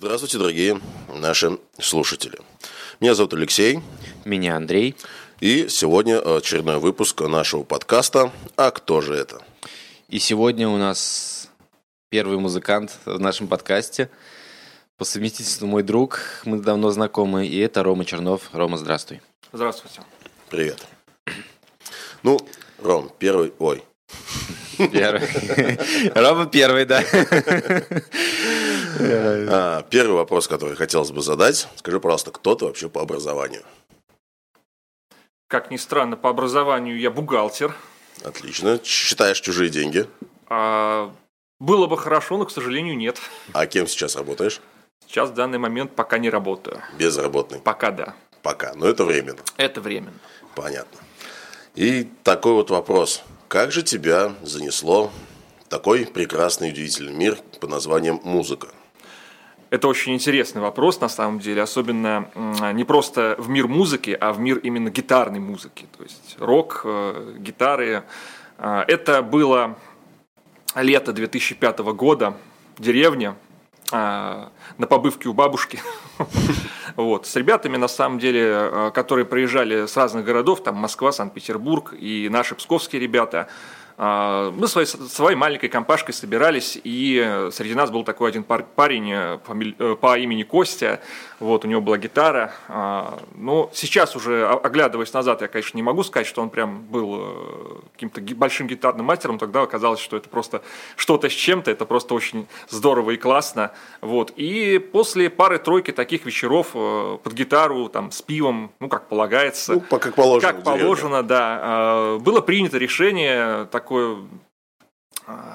Здравствуйте, дорогие наши слушатели. Меня зовут Алексей. Меня Андрей. И сегодня очередной выпуск нашего подкаста «А кто же это?». И сегодня у нас первый музыкант в нашем подкасте. По совместительству мой друг, мы давно знакомы, и это Рома Чернов. Рома, здравствуй. Здравствуйте. Привет. Ну, Ром, первый... Ой. Рома первый, да. Первый вопрос, который хотелось бы задать. Скажи, пожалуйста, кто ты вообще по образованию? Как ни странно, по образованию я бухгалтер. Отлично. Считаешь чужие деньги? Было бы хорошо, но, к сожалению, нет. А кем сейчас работаешь? Сейчас в данный момент пока не работаю. Безработный? Пока да. Пока, но это временно. Это временно. Понятно. И такой вот вопрос. Как же тебя занесло в такой прекрасный и удивительный мир под названием музыка? Это очень интересный вопрос, на самом деле, особенно не просто в мир музыки, а в мир именно гитарной музыки, то есть рок, гитары. Это было лето 2005 года, деревня, на побывке у бабушки. Вот. С ребятами, на самом деле, которые приезжали с разных городов, там Москва, Санкт-Петербург и наши псковские ребята, мы своей маленькой компашкой собирались, и среди нас был такой один парень по имени Костя, вот, у него была гитара. Но сейчас уже, оглядываясь назад, я, конечно, не могу сказать, что он прям был каким-то большим гитарным мастером, тогда оказалось, что это просто что-то с чем-то, это просто очень здорово и классно. Вот. И после пары-тройки таких вечеров под гитару, там, с пивом, ну, как полагается. Ну, как положено. Как положено, да. Было принято решение такое,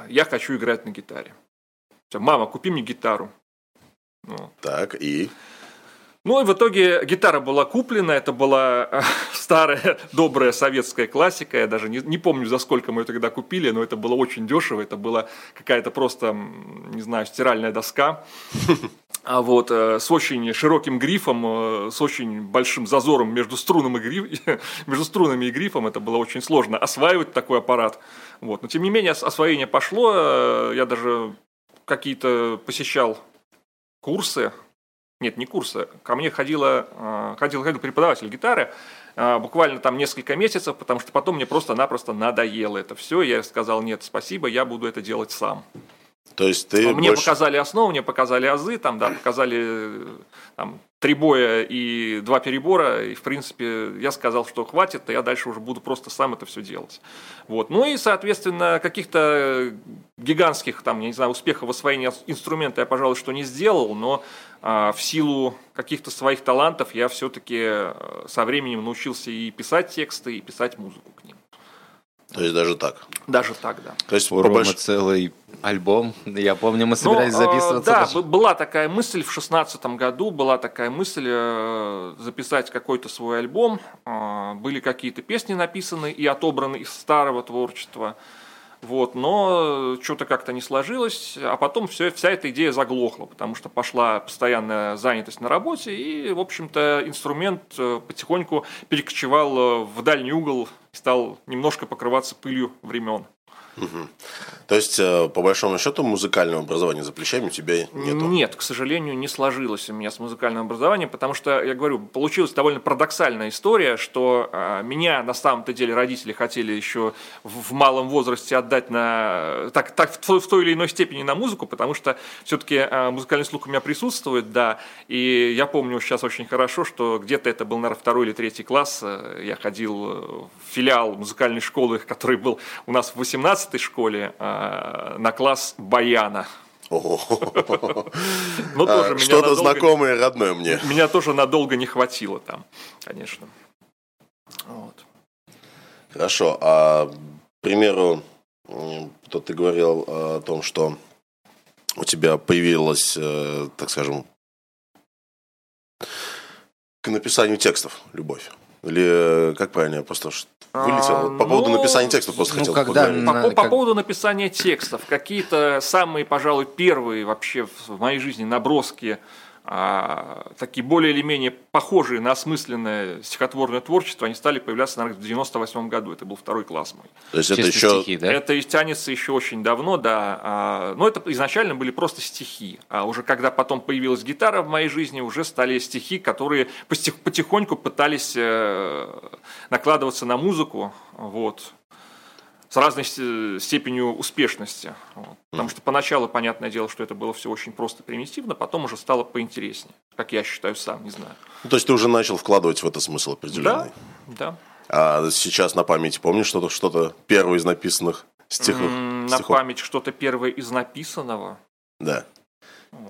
я хочу играть на гитаре. Мама, купи мне гитару. Так, и? Ну, и в итоге гитара была куплена, это была старая, добрая советская классика, я даже не помню, за сколько мы ее тогда купили, но это было очень дешево, это была какая-то просто, не знаю, стиральная доска, вот, с очень широким грифом, с очень большим зазором между струнами и грифом, это было очень сложно осваивать такой аппарат, вот. Но, тем не менее, освоение пошло, я даже какие-то посещал курсы. Нет, не курсы. Ко мне ходил преподаватель гитары буквально там несколько месяцев, потому что потом мне просто-напросто надоело это все. Я сказал, нет, спасибо, я буду это делать сам. То есть ты мне больше... показали основу, мне показали азы, там, да, показали там, 3 боя и 2 перебора, и, в принципе, я сказал, что хватит, я дальше уже буду просто сам это все делать. Вот. Ну и, соответственно, каких-то гигантских, там, я не знаю, успехов в освоении инструмента я, пожалуй, что не сделал, но в силу каких-то своих талантов я все-таки со временем научился и писать тексты, и писать музыку к ним. То есть даже так? Даже так, да. То есть у Ромы целый альбом, я помню, мы собирались записываться. Да, даже. Была такая мысль в 2016 году, была такая мысль записать какой-то свой альбом, были какие-то песни написаны и отобраны из старого творчества, вот, но что-то как-то не сложилось, а потом вся эта идея заглохла, потому что пошла постоянная занятость на работе, и, в общем-то, инструмент потихоньку перекочевал в дальний угол, стал немножко покрываться пылью времен. Угу. То есть, по большому счету, музыкального образования за плечами у тебя нету? Нет, к сожалению, не сложилось у меня с музыкальным образованием, потому что, я говорю, получилась довольно парадоксальная история, что меня на самом-то деле родители хотели еще в малом возрасте отдать на в той или иной степени на музыку, потому что все-таки музыкальный слух у меня присутствует, да, и я помню сейчас очень хорошо, что где-то это был, наверное, 2 или 3 класс, я ходил в филиал музыкальной школы, который был у нас в 18 школе, на класс баяна. Что-то знакомое, родное мне. Меня тоже надолго не хватило там, конечно. Хорошо. А, к примеру, то ты говорил о том, что у тебя появилась, так скажем, к написанию текстов любовь. Или как правильно, я просто вылетел. По поводу написания текстов просто хотел поговорить. По поводу написания текстов. Какие-то самые, пожалуй, первые вообще в моей жизни наброски такие более или менее похожие на осмысленное стихотворное творчество, они стали появляться, наверное, в 98 году. Это был второй класс мой. То есть это еще стихи, да? Это тянется еще очень давно, да. Но это изначально были просто стихи. А уже когда потом появилась гитара в моей жизни, уже стали стихи, которые потихоньку пытались накладываться на музыку. Вот. С разной степенью успешности. Вот. Потому что поначалу, понятное дело, что это было все очень просто, примитивно, потом уже стало поинтереснее, как я считаю сам, не знаю. Ну, то есть ты уже начал вкладывать в это смысл определенный? Да. А сейчас на память помнишь что-то первое из написанных стихов? На память что-то первое из написанного? Да.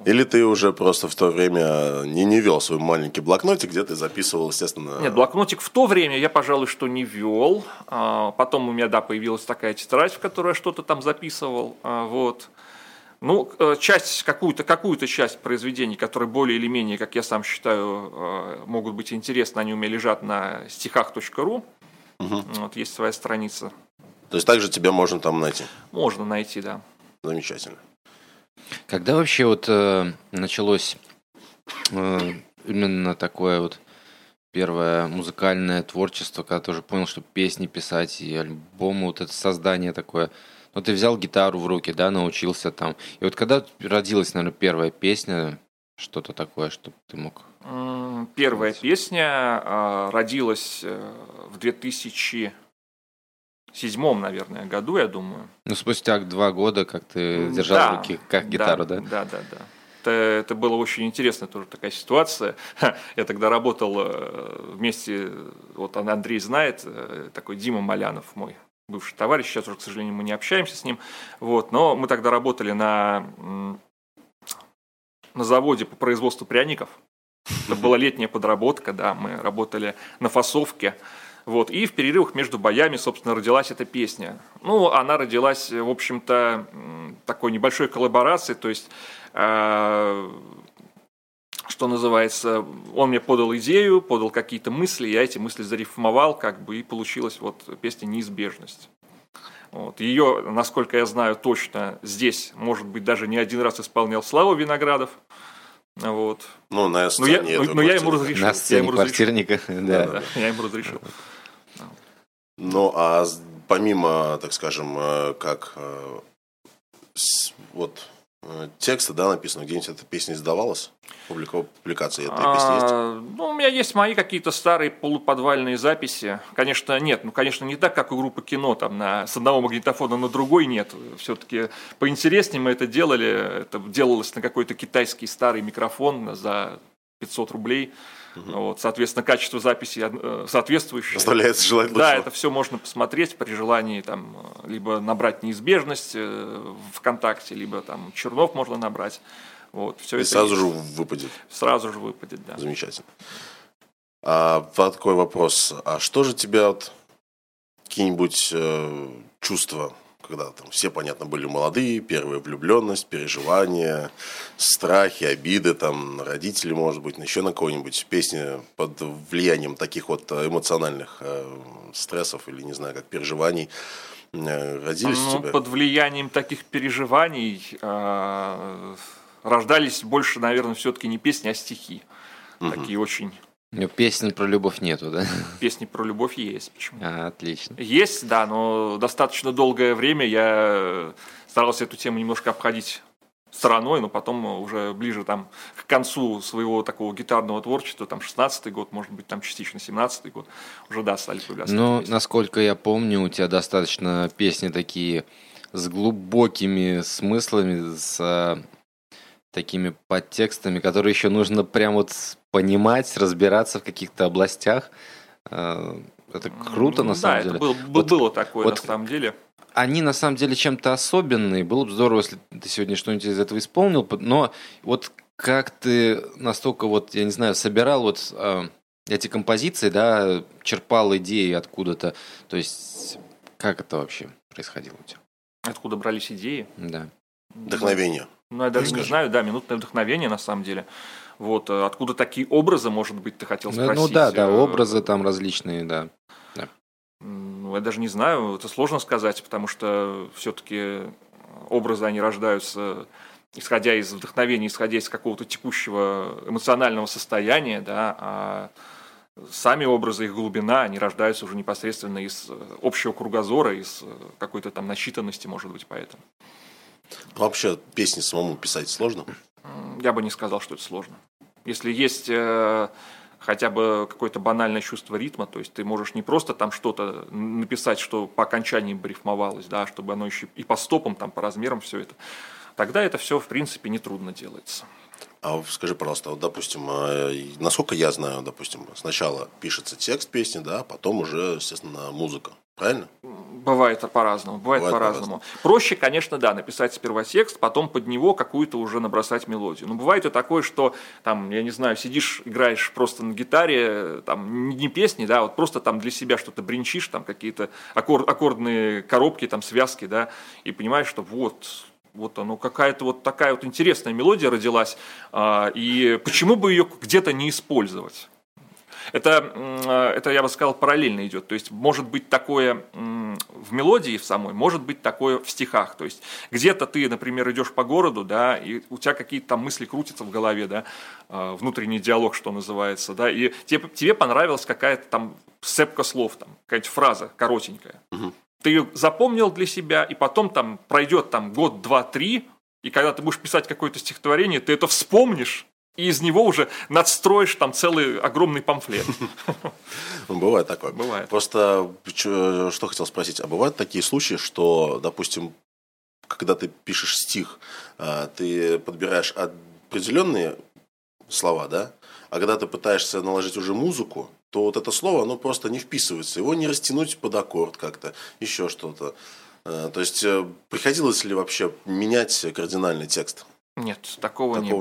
Или ты уже просто в то время не вел свой маленький блокнотик, где ты записывал, естественно... Нет, блокнотик в то время я, пожалуй, что не вел. Потом у меня, да, появилась такая тетрадь, в которой я что-то там записывал. Вот. Ну, часть, какую-то часть произведений, которые более или менее, как я сам считаю, могут быть интересны, они у меня лежат на стихах.ру. Угу. Вот, есть своя страница. То есть также тебя можно там найти? Можно найти, да. Замечательно. Когда вообще вот началось именно такое вот первое музыкальное творчество, когда ты уже понял, что песни писать и альбомы, вот это создание такое, ну ты взял гитару в руки, да, научился там, и вот когда родилась, наверное, первая песня, что-то такое, что ты мог... Первая песня родилась в 2007, наверное, году, я думаю. Ну, спустя 2 года, как ты держал в руке как гитару, да? Да. Это была очень интересная тоже такая ситуация. Я тогда работал вместе, вот Андрей знает, такой Дима Малянов мой бывший товарищ, сейчас уже, к сожалению, мы не общаемся с ним. Вот, но мы тогда работали на заводе по производству пряников. Это была летняя подработка, да, мы работали на фасовке. Вот, и в перерывах между боями, собственно, родилась эта песня. Ну, она родилась, в общем-то, такой небольшой коллаборацией, то есть, что называется, он мне подал идею, подал какие-то мысли, я эти мысли зарифмовал, как бы, и получилась вот песня «Неизбежность». Вот. Ее, насколько я знаю точно, здесь, может быть, даже не один раз исполнял Слава Виноградов. Вот. Ну, на сцене я ему разрешил. На сцене квартирника. Да. Я ему разрешил. Ну, а помимо, так скажем, как вот текста, да, написано, где-нибудь эта песня издавалась? Публикации этой песни есть? Ну, у меня есть мои какие-то старые полуподвальные записи. Конечно, нет. Ну, конечно, не так, как у группы «Кино». Там с одного магнитофона на другой нет. Все-таки поинтереснее мы это делали. Это делалось на какой-то китайский старый микрофон за 500 рублей. Угу. Вот, соответственно, качество записи соответствующее. Оставляется желать лучшего. Да, это все можно посмотреть при желании, там, либо набрать «Неизбежность» ВКонтакте, либо там «Чернов» можно набрать. Вот, все и это сразу же выпадет. Сразу же выпадет, да. Замечательно. Такой вопрос. А что же тебя какие-нибудь чувства, когда там все, понятно, были молодые, первая влюбленность, переживания, страхи, обиды, там, на родителей, может быть, еще на кого-нибудь, песни под влиянием таких вот эмоциональных стрессов или, не знаю, как переживаний, родились у тебя? Под влиянием таких переживаний рождались больше, наверное, все-таки не песни, а стихи. Такие очень... Но песни про любовь нету, да? Песни про любовь есть. Почему? Отлично. Есть, да, но достаточно долгое время я старался эту тему немножко обходить стороной, но потом уже ближе там к концу своего такого гитарного творчества, там 16-й год, может быть, там частично 17-й год, уже, да, стали появляться. Ну, насколько я помню, у тебя достаточно песни такие с глубокими смыслами, с... такими подтекстами, которые еще нужно прям вот понимать, разбираться в каких-то областях. Это круто, на самом деле. Да, это было такое, на самом деле. Они, на самом деле, чем-то особенные. Было бы здорово, если ты сегодня что-нибудь из этого исполнил. Но вот как ты настолько, вот, я не знаю, собирал вот эти композиции, да, черпал идеи откуда-то. То есть, как это вообще происходило у тебя? Откуда брались идеи? Да. Вдохновение. Ну, я даже не знаю, да, минутное вдохновение, на самом деле. Вот, откуда такие образы, может быть, ты хотел спросить? Ну, да, образы там различные, да. Ну, я даже не знаю, это сложно сказать, потому что все-таки образы, они рождаются исходя из вдохновения, исходя из какого-то текущего эмоционального состояния, да, а сами образы, их глубина, они рождаются уже непосредственно из общего кругозора, из какой-то там насчитанности, может быть, поэтому. Вообще песни самому писать сложно? Я бы не сказал, что это сложно. Если есть хотя бы какое-то банальное чувство ритма, то есть ты можешь не просто там что-то написать, что по окончании бы рифмовалось, да, чтобы оно еще и по стопам, там, по размерам все это, тогда это все, в принципе, нетрудно делается. А скажи, пожалуйста, вот, допустим, насколько я знаю, допустим, сначала пишется текст песни, да, потом уже, естественно, музыка, правильно? Бывает по-разному. Проще, конечно, да, написать сперва текст, потом под него какую-то уже набросать мелодию. Но бывает и такое, что, там, я не знаю, сидишь, играешь просто на гитаре, там, не песни, да, вот просто там для себя что-то бренчишь, там, какие-то аккордные коробки, там, связки, да, и понимаешь, что вот оно, какая-то вот такая вот интересная мелодия родилась, и почему бы ее где-то не использовать? Это, я бы сказал, параллельно идет. То есть, может быть такое в мелодии в самой, может быть такое в стихах. То есть, где-то ты, например, идешь по городу, да, и у тебя какие-то там мысли крутятся в голове, да, внутренний диалог, что называется, да, и тебе понравилась какая-то там сцепка слов, там, какая-то фраза коротенькая. Угу. Ты ее запомнил для себя, и потом там пройдет там, год, два, три, и когда ты будешь писать какое-то стихотворение, ты это вспомнишь, и из него уже надстроишь там целый огромный памфлет. Бывает такое. Бывает. Просто что хотел спросить, а бывают такие случаи, что, допустим, когда ты пишешь стих, ты подбираешь определенные слова, да? А когда ты пытаешься наложить уже музыку, то вот это слово, оно просто не вписывается. Его не растянуть под аккорд как-то, еще что-то. То есть, приходилось ли вообще менять кардинальный текст? Нет, такого не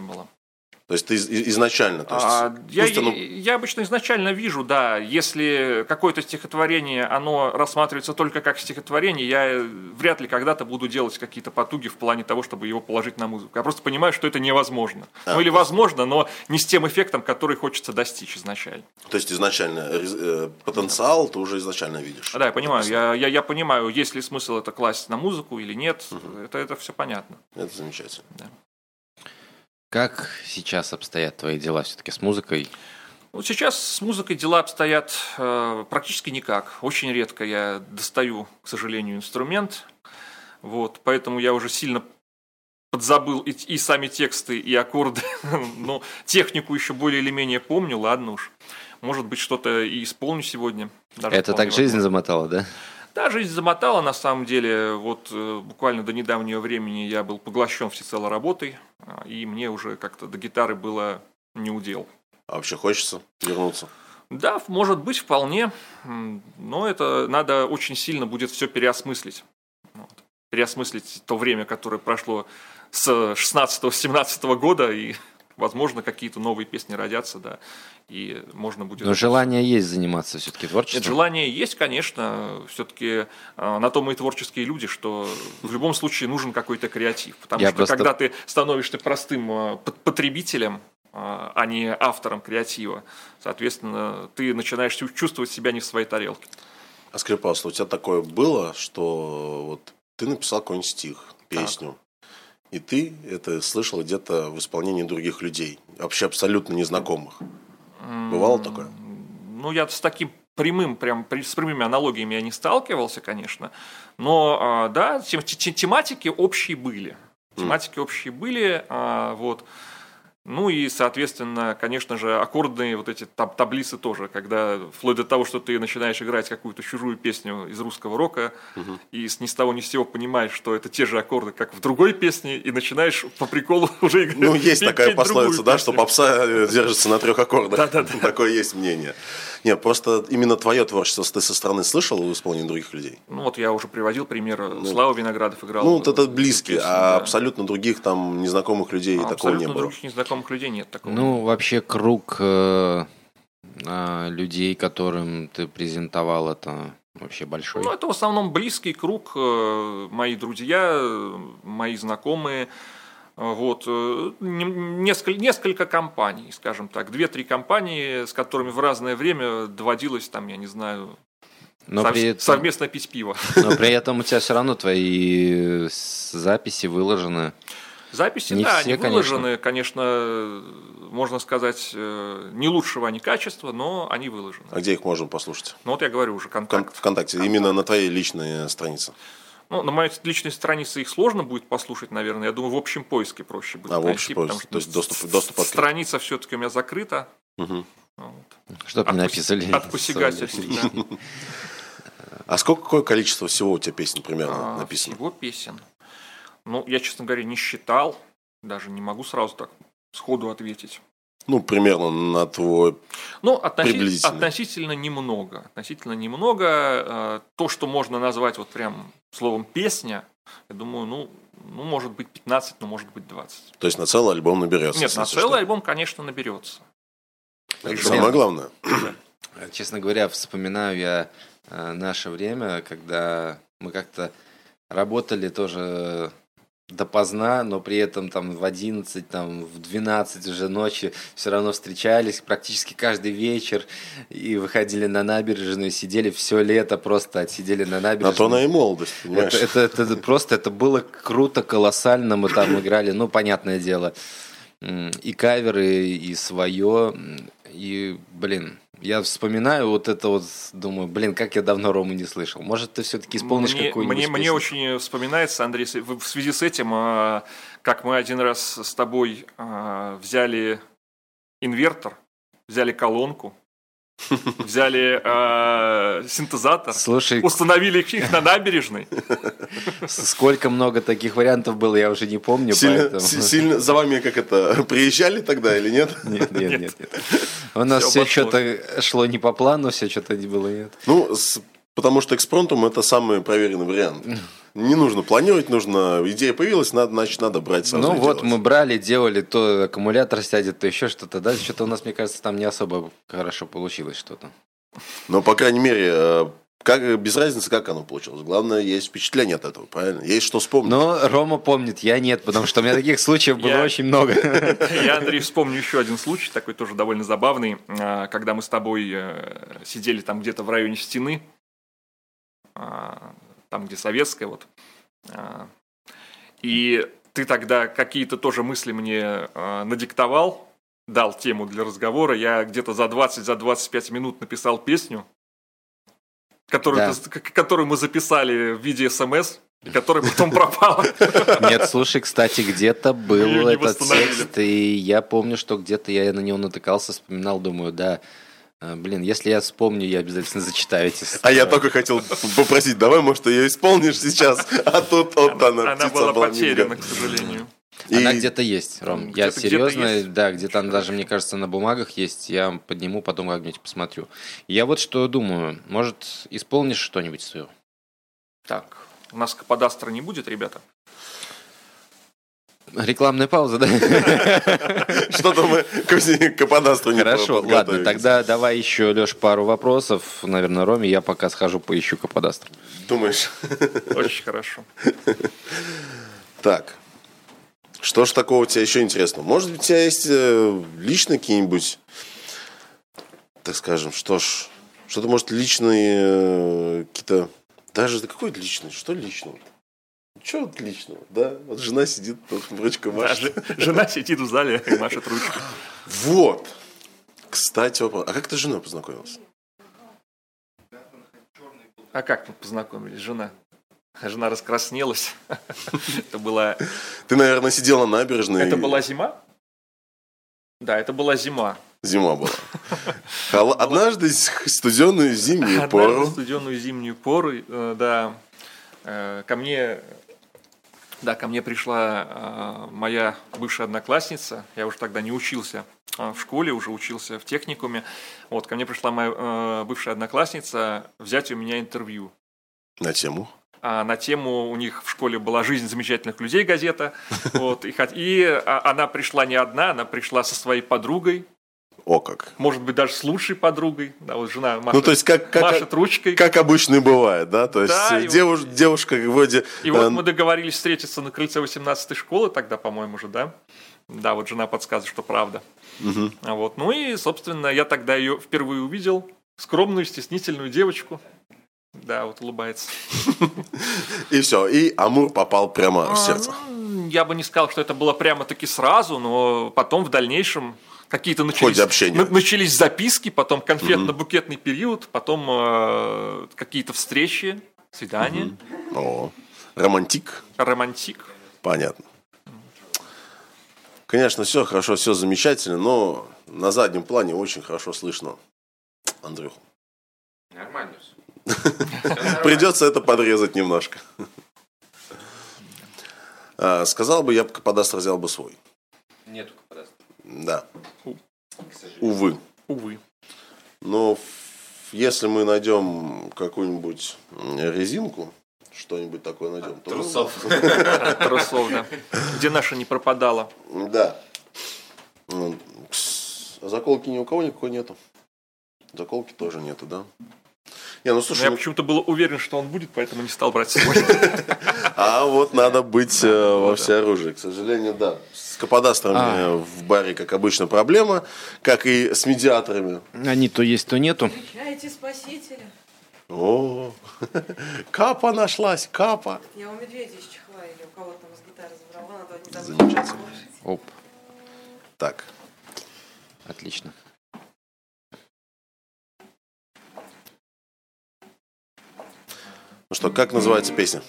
было. То есть, ты изначально... То есть, я обычно изначально вижу, да, если какое-то стихотворение, оно рассматривается только как стихотворение, я вряд ли когда-то буду делать какие-то потуги в плане того, чтобы его положить на музыку. Я просто понимаю, что это невозможно. Или возможно, но не с тем эффектом, который хочется достичь изначально. То есть, изначально потенциал ты уже изначально видишь? Да, я понимаю. Я понимаю, есть ли смысл это класть на музыку или нет. Угу. Это все понятно. Это замечательно. Да. Как сейчас обстоят твои дела все-таки с музыкой? Сейчас с музыкой дела обстоят практически никак. Очень редко я достаю, к сожалению, инструмент. Вот, поэтому я уже сильно подзабыл и сами тексты, и аккорды. Но технику еще более или менее помню, ладно уж. Может быть, что-то и исполню сегодня. Это так жизнь замотала, да? Да, жизнь замотала, на самом деле. Вот буквально до недавнего времени я был поглощен всецело работой, и мне уже как-то до гитары было не удел. А вообще хочется вернуться? Да, может быть, вполне, но это надо очень сильно будет все переосмыслить. Переосмыслить то время, которое прошло с 16-17 года, и, возможно, какие-то новые песни родятся, да, и можно будет... Но желание есть заниматься все-таки творчеством? Нет, желание есть, конечно, все-таки на то мы и творческие люди, что в любом случае нужен какой-то креатив, потому когда ты становишься простым потребителем, а не автором креатива, соответственно, ты начинаешь чувствовать себя не в своей тарелке. А скажи, пожалуйста, у тебя такое было, что вот ты написал какой-нибудь стих, песню, и ты это слышал где-то в исполнении других людей, вообще абсолютно незнакомых. Бывало такое? Я с таким прямыми аналогиями я не сталкивался, конечно. Но да, тематики общие были. Вот. И, соответственно, конечно же, аккордные вот эти таблицы тоже, когда вплоть до того, что ты начинаешь играть какую-то чужую песню из русского рока, и ни с того ни с сего понимаешь, что это те же аккорды, как в другой песне, и начинаешь по приколу уже играть. Есть такая пословица, да, что попса держится на 3 аккордах. Да. Такое есть мнение. Нет, просто именно твое творчество ты со стороны слышал в исполнении других людей? Я уже приводил пример. Слава Виноградов играл. Это близкие, абсолютно других там незнакомых людей такого не было. Людей нет такого. Вообще круг людей, которым ты презентовал, это вообще большой. Это в основном близкий круг, мои друзья, мои знакомые. Вот. Несколько компаний, скажем так. 2-3 компании, с которыми в разное время доводилось там, я не знаю, Но совместно пить пиво. Но при этом у тебя все равно твои записи выложены. Записи, не да, все, они выложены, конечно, можно сказать, не лучшего они качества, но они выложены. А где их можно послушать? Ну вот я говорю уже, ВКонтакте, именно на твоей личной странице. Ну, на моей личной странице их сложно будет послушать, наверное. Я думаю, в общем поиске проще будет найти, потому что то есть доступ открыт. Страница все-таки у меня закрыта. Угу. Вот. Чтобы не написали. От посягательств. А сколько, какое количество всего у тебя песен примерно написано? Всего песен? Ну, я, честно говоря, не считал. Даже не могу сразу так сходу ответить. Ну, примерно на твой приблизительно. Относительно немного. То, что можно назвать вот прям словом «песня», я думаю, ну, может быть 15, но может быть 20. То есть на целый альбом наберется? Нет, на целый альбом, конечно, наберется. Это самое главное. Честно говоря, вспоминаю я наше время, когда мы как-то работали тоже допоздна, но при этом там в 11, там, в 12 уже ночи все равно встречались практически каждый вечер и выходили на набережную, сидели все лето, просто отсидели на набережную. А то она и молодость, понимаешь? Это просто это было круто, колоссально, мы там играли, ну, понятное дело, и каверы, и свое, и, блин, я вспоминаю вот это вот, думаю, блин, как я давно Рому не слышал. Может, ты все-таки исполнишь какую-нибудь песню? Мне очень вспоминается, Андрей, в связи с этим, как мы один раз с тобой взяли инвертор, взяли колонку, взяли синтезатор, слушай, установили их на набережной. Сколько много таких вариантов было, я уже не помню. Сильно за вами как это приезжали тогда или нет? Нет. У нас все что-то шло не по плану, все что-то не было нет. Ну, потому что экспромтом это самый проверенный вариант. Не нужно планировать, нужно. Идея появилась, значит, надо брать сразу. Ну вот мы брали, делали, то аккумулятор сядет, то еще что-то. Да, что-то у нас, мне кажется, там не особо хорошо получилось что-то. Но, по крайней мере, без разницы, как оно получилось. Главное, есть впечатление от этого, правильно? Есть что вспомнить. Но Рома помнит, я нет, потому что у меня таких случаев было очень много. Я, Андрей, вспомню еще один случай, такой тоже довольно забавный, когда мы с тобой сидели там где-то в районе стены, там, где советская, вот. И ты тогда какие-то тоже мысли мне надиктовал, дал тему для разговора. Я где-то за 20-25 минут написал песню, которую мы записали в виде СМС, и которая потом пропала. Нет, слушай, кстати, где-то был этот текст, и я помню, что где-то я на него натыкался, вспоминал, думаю, да, блин, если я вспомню, я обязательно зачитаю эти слова. А я только хотел попросить, давай, может, ты ее исполнишь сейчас, а тут вот она была потеряна, к сожалению. Она где-то есть, Ром, я серьезно, да, где-то она даже, мне кажется, на бумагах есть, я подниму, потом как-нибудь посмотрю. Я вот что думаю, может, исполнишь что-нибудь свое? Так, у нас каподастра не будет, ребята? Рекламная пауза, да? Что-то мы к каподастру не подготовились. Хорошо, ладно, тогда давай еще, Леш, пару вопросов, наверное, Роме, я пока схожу поищу каподастр. Думаешь? Очень хорошо. Так, что ж такого у тебя еще интересного? Может быть, у тебя есть личные какие-нибудь, так скажем, что-то, может, личные какие-то, даже какой личный, что личного? Чего отличного, да? Вот жена сидит, тут ручка машет. Да, жена сидит в зале и машет ручку. Вот. Кстати, вопрос. А как ты с женой познакомился? А как мы познакомились, жена? Жена раскраснелась. Это была... Ты, наверное, сидела на набережной. Это была зима? Да, это была зима. Зима была. Однажды студеную зимнюю пору. Да. Ко мне пришла моя бывшая одноклассница, я уже тогда не учился в школе, уже учился в техникуме, вот, ко мне пришла моя бывшая одноклассница взять у меня интервью. На тему? На тему, у них в школе была «Жизнь замечательных людей» газета, вот, и она пришла не одна, она пришла со своей подругой. О как. Может быть, даже с лучшей подругой. Да, вот жена машет, то есть как, машет ручкой. Как обычно и бывает, да? То есть да, девушка вроде... И вот мы договорились встретиться на крыльце 18-й школы тогда, по-моему, уже, да? Да, вот жена подсказывает, что правда. Угу. Вот. Ну и, собственно, я тогда ее впервые увидел. Скромную, стеснительную девочку. Да, вот улыбается. И все, и Амур попал прямо в сердце. Я бы не сказал, что это было прямо-таки сразу, но потом в дальнейшем какие-то начались записки, потом конфетно-букетный период, потом какие-то встречи, свидания. О, романтик. Романтик. Понятно. Конечно, все хорошо, все замечательно, но на заднем плане очень хорошо слышно Андрюху. Нормально все. Придется это подрезать немножко. Сказал бы, я бы каподастр взял бы свой. Нету каподастра. Да. Увы. Увы. Но если мы найдем какую-нибудь резинку, что-нибудь такое найдем. От трусов. От трусов, да. Где наша не пропадала. Да. Заколки ни у кого никакой нету. Заколки тоже нету, да? Я почему-то был уверен, что он будет, поэтому не стал брать с собой. А вот надо быть во всеоружии. К сожалению, да. С каподастрами в баре, как обычно, проблема, как и с медиаторами. Они то есть, то нету. Встречайте спасителя. О, капа нашлась, капа. Я у медведя из чехла или у кого-то там с гитары забрала, надо не забыть. Замечательно. Оп. Так. Отлично. Ну что, как называется песня?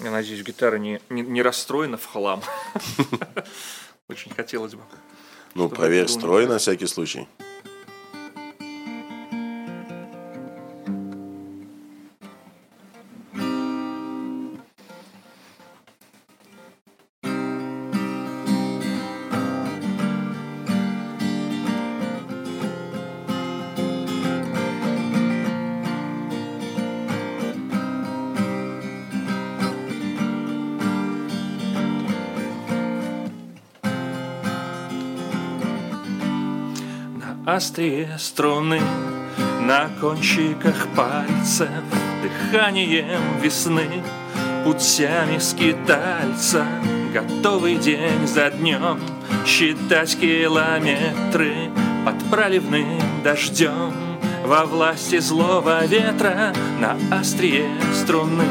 Я надеюсь, гитара не расстроена в хлам. Очень хотелось бы. Ну, проверь строй на всякий случай. Острые струны на кончиках пальцев, дыханием весны, путями скитальца, готовый день за днем считать километры под проливным дождем. Во власти злого ветра на острие струны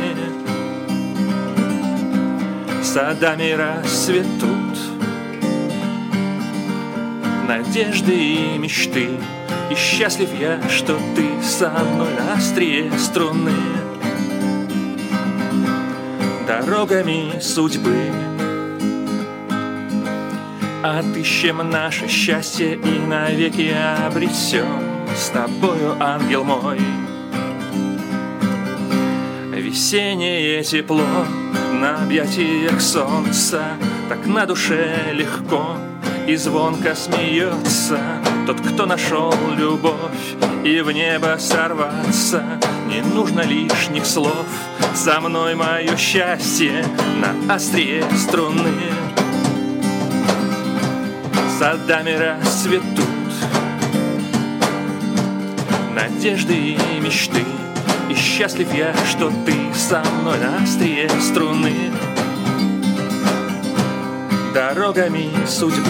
садами расцветут надежды и мечты, и счастлив я, что ты со мной острее струны. Дорогами судьбы отыщем наше счастье и навеки обретем с тобою, ангел мой, весеннее тепло на объятиях солнца. Так на душе легко и звонко смеется тот, кто нашел любовь, и в небо сорваться не нужно лишних слов. Со мной мое счастье на острие струны садами расцветут надежды и мечты, и счастлив я, что ты со мной на острие струны. Дорогами судьбы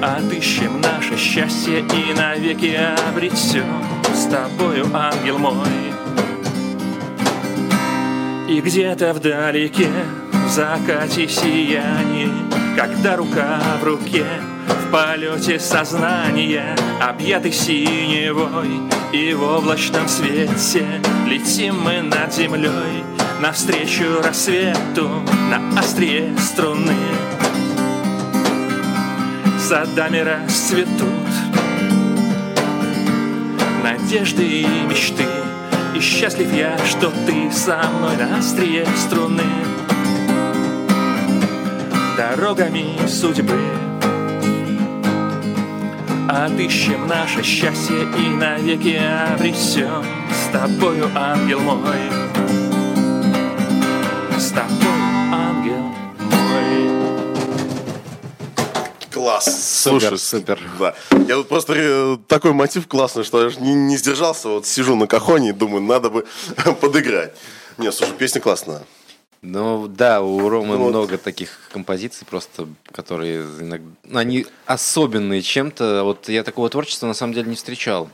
отыщем наше счастье и навеки обретем с тобою, ангел мой. И где-то вдалеке, в закате сияние, когда рука в руке, в полете сознания, объяты синевой, и в облачном свете летим мы над землей навстречу рассвету на острие струны садами расцветут надежды и мечты, и счастлив я, что ты со мной на острие струны дорогами судьбы отыщем наше счастье и навеки обретем с тобою, ангел мой. С тобой, ангел мой. Класс. Супер, супер. Да. Я вот просто такой мотив классный, что я же не сдержался. Вот сижу на кахоне и думаю, надо бы подыграть. Не, слушай, песня классная. Ну да, у Ромы вот много таких композиций, просто которые иногда... они особенные чем-то. Вот я такого творчества на самом деле не встречал.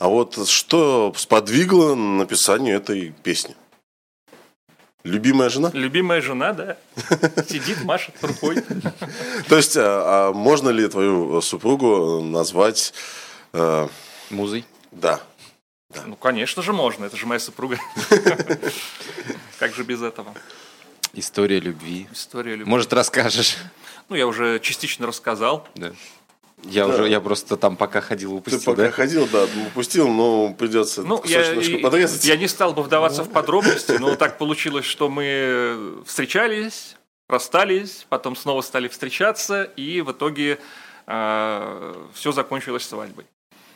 А вот что сподвигло написанию этой песни? Любимая жена? Любимая жена, да. Сидит, машет рукой. То есть, можно ли твою супругу назвать... музой? Да. Ну, конечно же, можно. Это же моя супруга. Как же без этого? История любви. Может, расскажешь? Ну, я уже частично рассказал. Да. Я просто там пока ходил, упустил. Ты пока ходил, да, упустил, но придется кусочек подрезать. Я не стал бы вдаваться в подробности, но так получилось, что мы встречались, расстались, потом снова стали встречаться, и в итоге все закончилось свадьбой.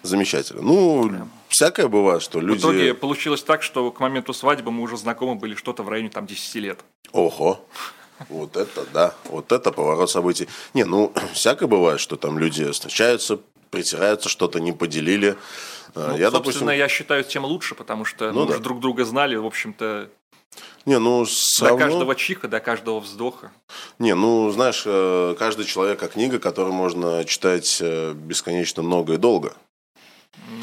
Замечательно. Ну, всякое бывает, что люди... В итоге получилось так, что к моменту свадьбы мы уже знакомы были что-то в районе там 10 лет. Ого! Вот это да, вот это поворот событий. Не, ну, всякое бывает, что там люди встречаются, притираются, что-то не поделили. Ну, я, собственно, я считаю, тем лучше, потому что мы уже друг друга знали, в общем-то, до каждого чиха, до каждого вздоха. Не, ну, знаешь, каждый человек как книга, которую можно читать бесконечно много и долго.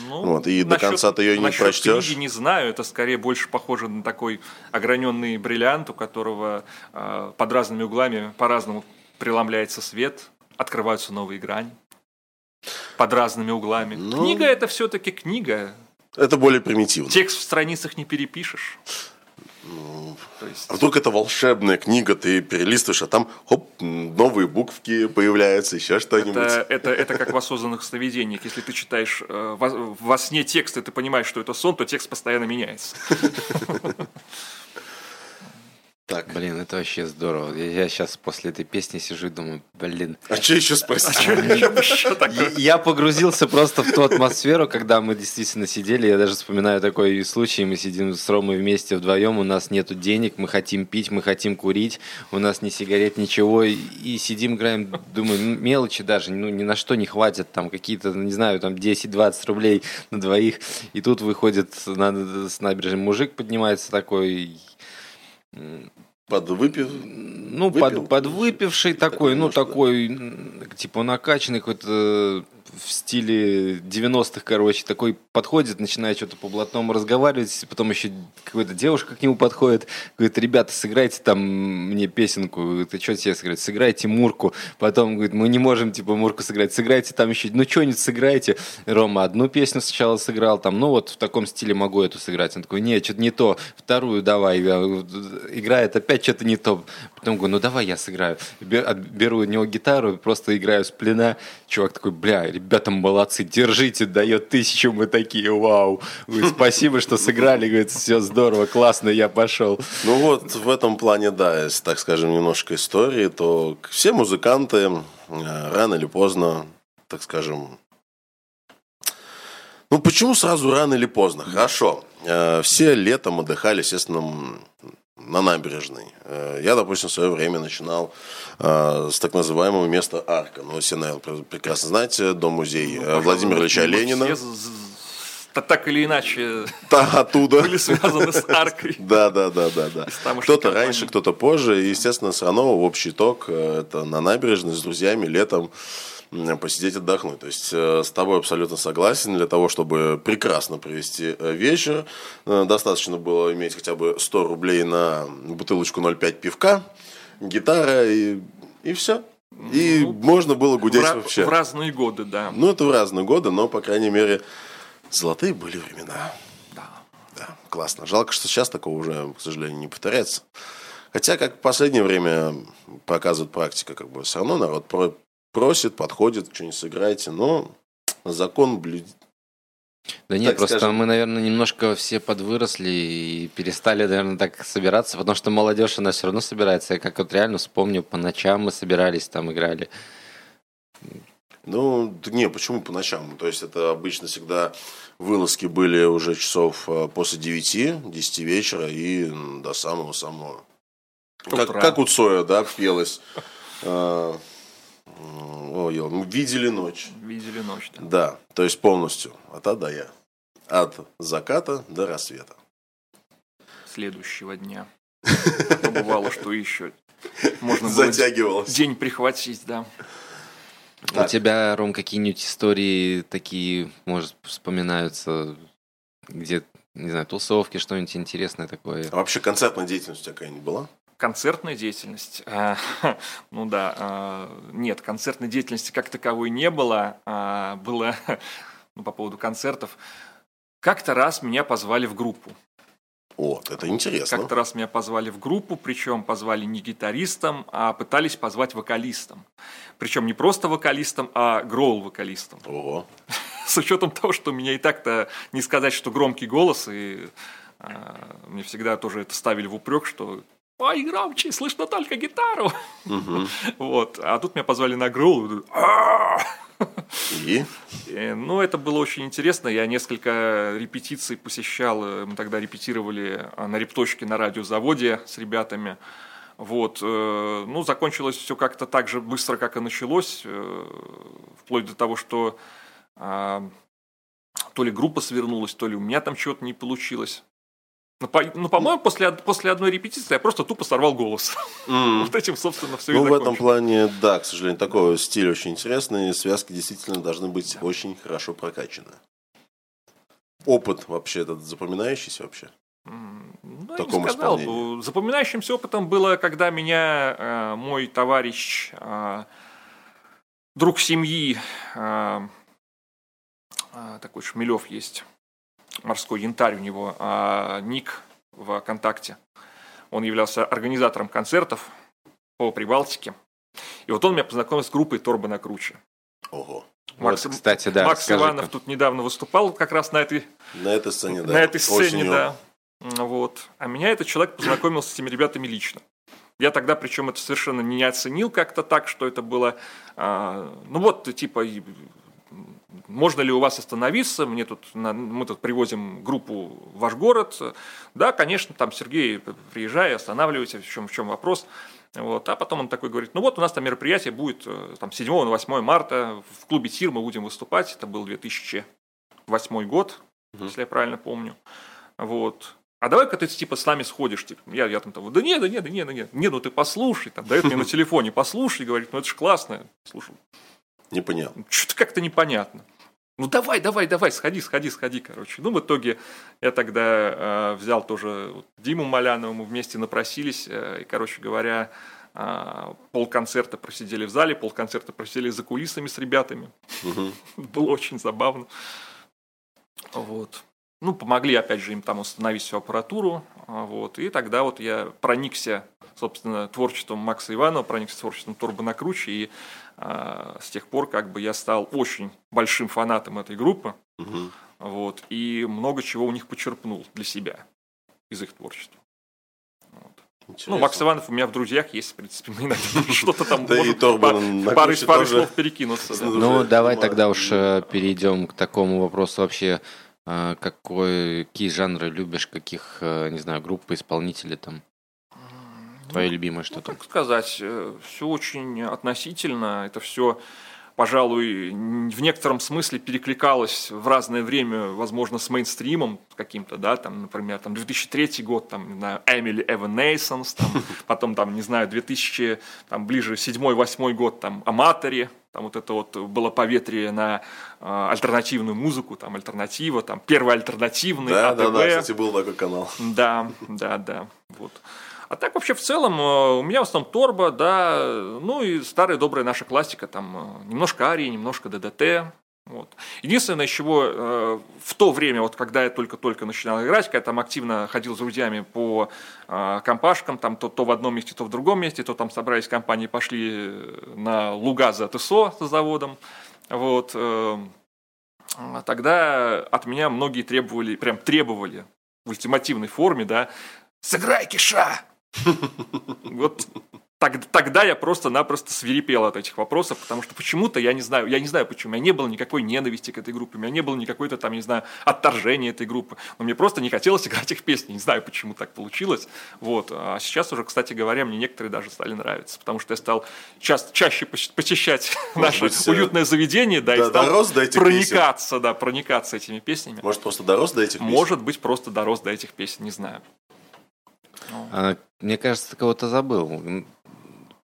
Ну, вот, и до конца ты ее не прочтешь. Книги не знаю, это скорее больше похоже на такой ограненный бриллиант, у которого под разными углами по-разному преломляется свет, открываются новые грани под разными углами. Ну, книга — это все-таки книга. Это более примитивно. Текст в страницах не перепишешь. Ну, то есть... А вдруг это волшебная книга, ты перелистываешь, а там хоп, новые буквки появляются, еще что-нибудь. Это как в осознанных сновидениях. Если ты читаешь во сне текст, и ты понимаешь, что это сон, то текст постоянно меняется. Так, блин, это вообще здорово. Я сейчас после этой песни сижу и думаю, блин. А что еще спросить? Я погрузился просто в ту атмосферу, когда мы действительно сидели. Я даже вспоминаю такой случай. Мы сидим с Ромой вместе вдвоем, у нас нету денег, мы хотим пить, мы хотим курить, у нас ни сигарет, ничего. И сидим, играем, думаю, мелочи даже, ни на что не хватит. Там какие-то, не знаю, там 10-20 рублей на двоих. И тут выходит с набережной мужик, поднимается такой... Подвыпивший такой, такой, типа накачанный какой-то в стиле 90-х, короче, такой подходит, начинает что-то по-блатному разговаривать, потом еще какая-то девушка к нему подходит, говорит, ребята, сыграйте там мне песенку, ты что тебе сыграть? Сыграйте Мурку, потом говорит, мы не можем, типа, Мурку сыграть, сыграйте там еще, что-нибудь сыграйте. Рома одну песню сначала сыграл, там, в таком стиле могу эту сыграть. Он такой, нет, что-то не то, вторую давай, играет опять что-то не то. Потом говорю, давай я сыграю. Беру у него гитару, просто играю с плена. Чувак такой, ребята, молодцы, держите, дает 1000, мы такие, вау. Говорит, спасибо, что сыграли, говорит, все здорово, классно, я пошел. Ну вот в этом плане, да, если, так скажем, немножко истории, то все музыканты рано или поздно, так скажем... Ну почему сразу рано или поздно? Хорошо, все летом отдыхали, естественно, на набережной. Я, допустим, в свое время начинал с так называемого места Арка. Ну, все, наверное, прекрасно знаете, дом-музей Владимира Ильича Ленина. Так или иначе оттуда были связаны с Аркой. Да. Кто-то раньше, кто-то позже. И, естественно, все равно общий итог – это на набережной с друзьями летом посидеть, отдохнуть. То есть, с тобой абсолютно согласен. Для того, чтобы прекрасно провести вечер, достаточно было иметь хотя бы 100 рублей на бутылочку 0,5 пивка, гитара и все. И можно было гудеть вообще. В разные годы, да. Ну, это в разные годы, но, по крайней мере, золотые были времена. Да, классно. Жалко, что сейчас такого уже, к сожалению, не повторяется. Хотя, как в последнее время показывает практика, как бы все равно народ просит, подходит, что-нибудь сыграйте, но закон блюдет. Да нет, так просто скажем, мы, наверное, немножко все подвыросли и перестали, наверное, так собираться, потому что молодежь, она все равно собирается. Я как вот реально вспомню, по ночам мы собирались, там играли. Почему по ночам? То есть, это обычно всегда вылазки были уже часов после 9-10 вечера и до самого-самого. Как у Цоя, да, пелось... Видели ночь. Да, то есть полностью. От А до Я. От заката до рассвета. Следующего дня. А то бывало, что еще можно затягивалось. День прихватить, да. Так. У тебя, Ром, какие-нибудь истории такие, может, вспоминаются, где, не знаю, тусовки, что-нибудь интересное такое? А вообще концертная деятельность у тебя какая-нибудь была? Концертная деятельность? Ну да, нет, концертной деятельности как таковой не было. Было, ну, по поводу концертов, как-то раз меня позвали в группу. Вот, это интересно. Как-то раз меня позвали в группу, причем позвали не гитаристом, а пытались позвать вокалистом. Причем не просто вокалистом, а гроул-вокалистом. Ого. С учетом того, что у меня и так-то не сказать, что громкий голос, и мне всегда тоже это ставили в упрек, что «Ой, громче, слышно только гитару!» Вот, а тут меня позвали на гроул, и? Ну, это было очень интересно. Я несколько репетиций посещал. Мы тогда репетировали на репточке на радиозаводе с ребятами. Вот. Ну, закончилось все как-то так же быстро, как и началось. Вплоть до того, что то ли группа свернулась, то ли у меня там чего-то не получилось. Ну, по-моему, после одной репетиции я просто тупо сорвал голос. Вот этим, собственно, все и закончилось. Ну, в этом плане, да, к сожалению, такой стиль очень интересный. Связки действительно должны быть очень хорошо прокачаны. Опыт вообще этот запоминающийся вообще? Ну, я не сказал бы. Запоминающимся опытом было, когда меня мой товарищ, друг семьи, такой Шмелёв есть, «Морской янтарь» у него, ник в ВКонтакте. Он являлся организатором концертов по Прибалтике. И вот он меня познакомил с группой «Торбо на круче». Ого. Макс, вот, кстати, да, Макс Иванов тут недавно выступал как раз на этой сцене, да. На этой сцене, да. Вот. А меня этот человек познакомил с этими ребятами лично. Я тогда, причем, это совершенно не оценил как-то так, что это было... Ну вот, типа... Можно ли у вас остановиться? Мы тут привозим группу в ваш город. Да, конечно, там Сергей, приезжай, останавливайся, в чем вопрос. Вот. А потом он такой говорит: ну вот у нас там мероприятие будет там, 7-8 марта в клубе «Тир» мы будем выступать. Это был 2008 год, если я правильно помню. Вот. А давай-ка ты типа с нами сходишь. Типа. Я там того, да нет. Не, ну ты послушай. Там, дает мне на телефоне, послушай. Говорит, ну это же классно. Слушал. Не понял. Что-то как-то непонятно. Ну, давай, сходи, короче. Ну, в итоге я тогда взял тоже Диму Малянова, мы вместе напросились, и, короче говоря, полконцерта просидели в зале, полконцерта просидели за кулисами с ребятами. Было очень забавно. Вот. Ну, помогли, опять же, им там установить всю аппаратуру. Вот. И тогда вот я проникся, собственно, творчеством Макса Иванова, проникся творчеством «Торбо на круче», и с тех пор как бы я стал очень большим фанатом этой группы. Вот, и много чего у них почерпнул для себя из их творчества. Вот. Ну, Макс Иванов у меня в друзьях есть, в принципе, что-то там пары слов перекинуться. Ну, давай тогда уж перейдем к такому вопросу вообще. Какие жанры любишь, каких, не знаю, группы, исполнителей там? Твое любимое что-то? Ну, как сказать, все очень относительно. Это все, пожалуй, в некотором смысле перекликалось в разное время, возможно, с мейнстримом каким-то, да, там, например, там 2003 год, там, не знаю, Эмили Evanescence, там, потом, там, не знаю, 2000, там, ближе 7-8 год, там, Аматори, там вот это вот было поветрие на альтернативную музыку, там, альтернатива, там, первый альтернативный, да, АТБ. Да, кстати, был такой канал. Да, вот. А так вообще в целом у меня в основном торбо, да, ну и старая добрая наша классика, там немножко арии, немножко ДДТ. Вот. Единственное, из чего в то время, вот, когда я только-только начинал играть, когда я там активно ходил с друзьями по компашкам, там то в одном месте, то в другом месте, то там собрались компании, пошли на луга за ТСО, за заводом, вот, тогда от меня многие требовали, прям требовали в ультимативной форме, да, «Сыграй, Киша!» Вот тогда я просто-напросто свирепел от этих вопросов, потому что почему-то, я не знаю почему, у меня не было никакой ненависти к этой группе, у меня не было никакой-то там, не знаю, отторжения этой группы, но мне просто не хотелось играть их песни, не знаю, почему так получилось, вот, а сейчас уже, кстати говоря, мне некоторые даже стали нравиться, потому что я стал чаще посещать наше уютное заведение, да, и стал проникаться этими песнями. Может, просто дорос до этих песен? Может быть, просто дорос до этих песен, не знаю. Мне кажется, ты кого-то забыл.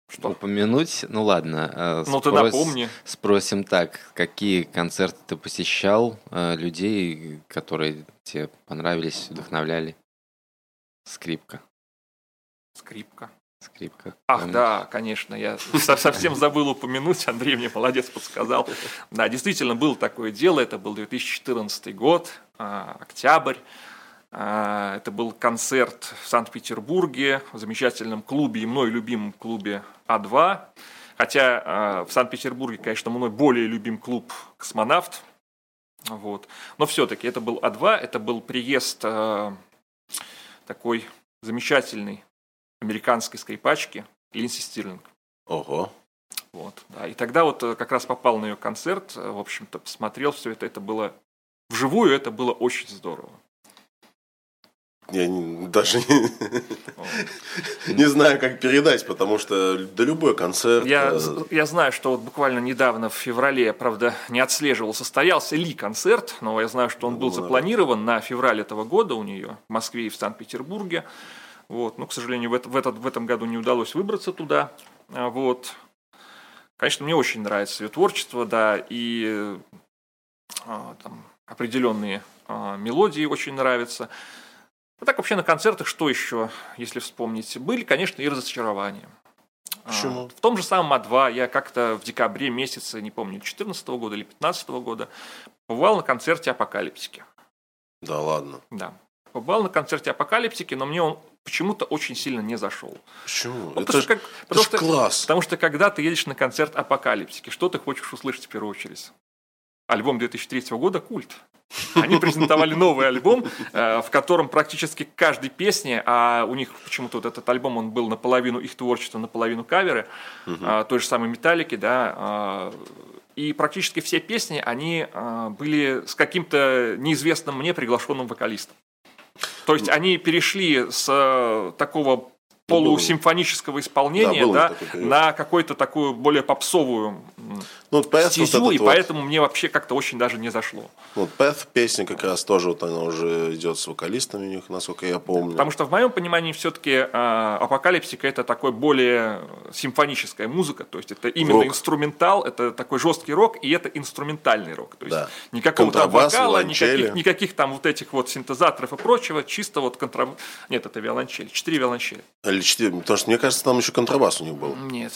Что? Упомянуть? Ну ладно. Ну ты напомни. Спросим так, какие концерты ты посещал, людей, которые тебе понравились, вдохновляли? Скрипка. Скрипка. Ах, помнишь? Да, конечно, я совсем забыл упомянуть, Андрей мне молодец подсказал. Да, действительно, было такое дело, это был 2014 год, октябрь. Это был концерт в Санкт-Петербурге, в замечательном клубе и мной любимом клубе А2. Хотя в Санкт-Петербурге, конечно, мной более любим клуб «Космонавт». Вот. Но все-таки это был А2, это был приезд такой замечательной американской скрипачки Линдси Стирлинг. Ого! Вот, да. И тогда вот как раз попал на ее концерт, в общем-то, посмотрел все это было вживую, это было очень здорово. Я даже не знаю, как передать, потому что да любой концерт... Я знаю, что вот буквально недавно в феврале, я, правда, не отслеживал, состоялся ли концерт, но я знаю, что он был запланирован на февраль этого года у нее в Москве и в Санкт-Петербурге. Вот. Но, к сожалению, в этом году не удалось выбраться туда. Вот. Конечно, мне очень нравится ее творчество, да, и там, определенные мелодии очень нравятся. А так вообще на концертах что еще, если вспомнить, были, конечно, и разочарования. Почему? В том же самом А2 я как-то в декабре месяце, не помню, 2014 года или 2015 года, побывал на концерте «Апокалиптики». Да ладно? Да. Побывал на концерте «Апокалиптики», но мне он почему-то очень сильно не зашел. Почему? Ну, это класс. Потому что когда ты едешь на концерт «Апокалиптики», что ты хочешь услышать в первую очередь? Альбом 2003 года «Культ». Они презентовали новый альбом, в котором практически к каждой песне, а у них почему-то вот этот альбом, он был наполовину их творчества, наполовину каверы, той же самой «Металлики», да, и практически все песни, они были с каким-то неизвестным мне приглашенным вокалистом. То есть они перешли с такого полусимфонического исполнения, да, на какую-то такую более попсовую стезю, вот и поэтому мне вообще как-то очень даже не зашло. Вот Path, песня как раз тоже, вот она уже идет с вокалистами у них, насколько я помню. Потому что в моем понимании все-таки «Апокалиптика» — это такой более симфоническая музыка, то есть это именно рок. Инструментал, это такой жесткий рок, и это инструментальный рок, то есть да. Никакого там вокала, никаких там вот этих вот синтезаторов и прочего, чисто вот контрабас. Нет, это виолончель, 4 виолончели. Потому что, мне кажется, там еще контрабас у них был. Нет,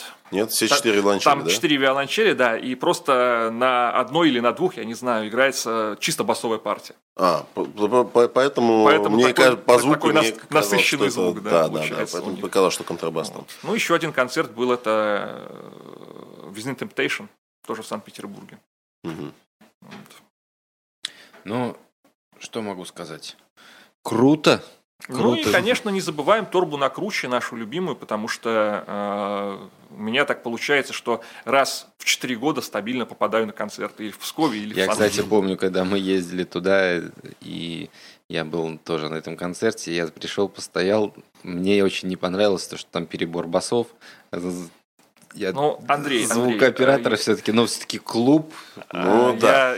все 4 виолончели, да? Там 4 виолончели, да, и просто на одной или на двух, я не знаю, играется чисто басовая партия. Поэтому мне такой, по звуку такой мне казалось, насыщенный что звук, это, да, получается. Да, поэтому показалось, что контрабас вот. Там. Ну, еще один концерт был, это Within Temptation, тоже в Санкт-Петербурге. Угу. Вот. Ну, что могу сказать? Круто! Ну и, конечно, не забываем «Торбу на круче», нашу любимую, потому что у меня так получается, что раз в 4 года стабильно попадаю на концерты или в Пскове, или в Санкт-Петербурге. Я, кстати, помню, когда мы ездили туда, и я был тоже на этом концерте, я пришел, постоял, мне очень не понравилось то, что там перебор басов. Звукооператора все-таки, но все-таки клуб. Я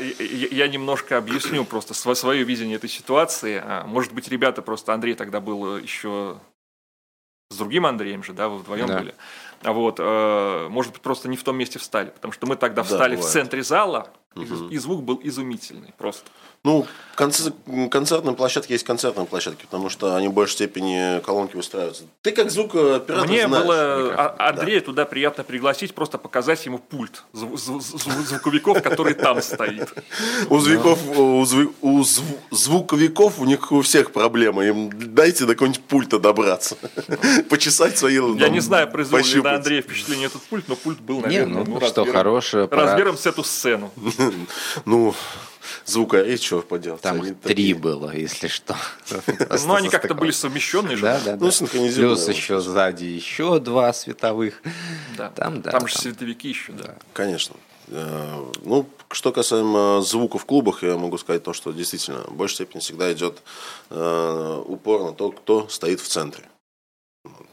немножко объясню просто свое видение этой ситуации. Может быть, ребята, просто Андрей тогда был еще с другим Андреем же, да, вы вдвоем были. Вот, может быть, просто не в том месте встали, потому что мы тогда встали в центре зала, и звук был изумительный просто. Ну, концертная площадка есть концертные площадки, потому что они в большей степени колонки выстраиваются. Ты как звукооператор знаешь. Мне было Андрея туда приятно пригласить, просто показать ему пульт звуковиков, который там стоит. У звуковиков у них у всех проблемы. Им дайте до какого-нибудь пульта добраться. Почесать свои лапы. Я не знаю, произвел ли на Андрея впечатление этот пульт, но пульт был, наверное, размером с эту сцену. Ну... Звукорей, чего поделать. Там их 3 было, если что. Ну, они как-то были совмещенные же. Да. Плюс еще сзади еще 2 световых. Там же световики еще, да. Конечно. Ну, что касаемо звука в клубах, я могу сказать то, что действительно в большей степени всегда идет упор на то, кто стоит в центре.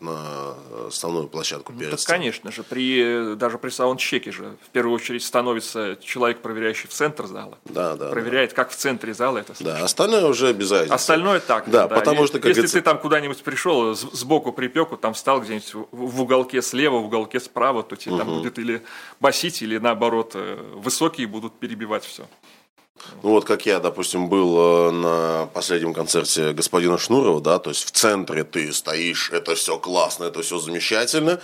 На основную площадку перед сценой. Конечно же, даже при саундчеке же в первую очередь становится человек, проверяющий в центр зала. Да. Проверяет, как в центре зала это слышно. Да, остальное уже обязательно. Остальное так. Да. Потому что, если ты там куда-нибудь пришел, сбоку припеку, там встал где-нибудь в уголке слева, в уголке справа, то тебе там будет или басить, или наоборот высокие будут перебивать все. Ну вот как я, допустим, был на последнем концерте господина Шнурова, да, то есть в центре ты стоишь, это все классно, это все замечательно,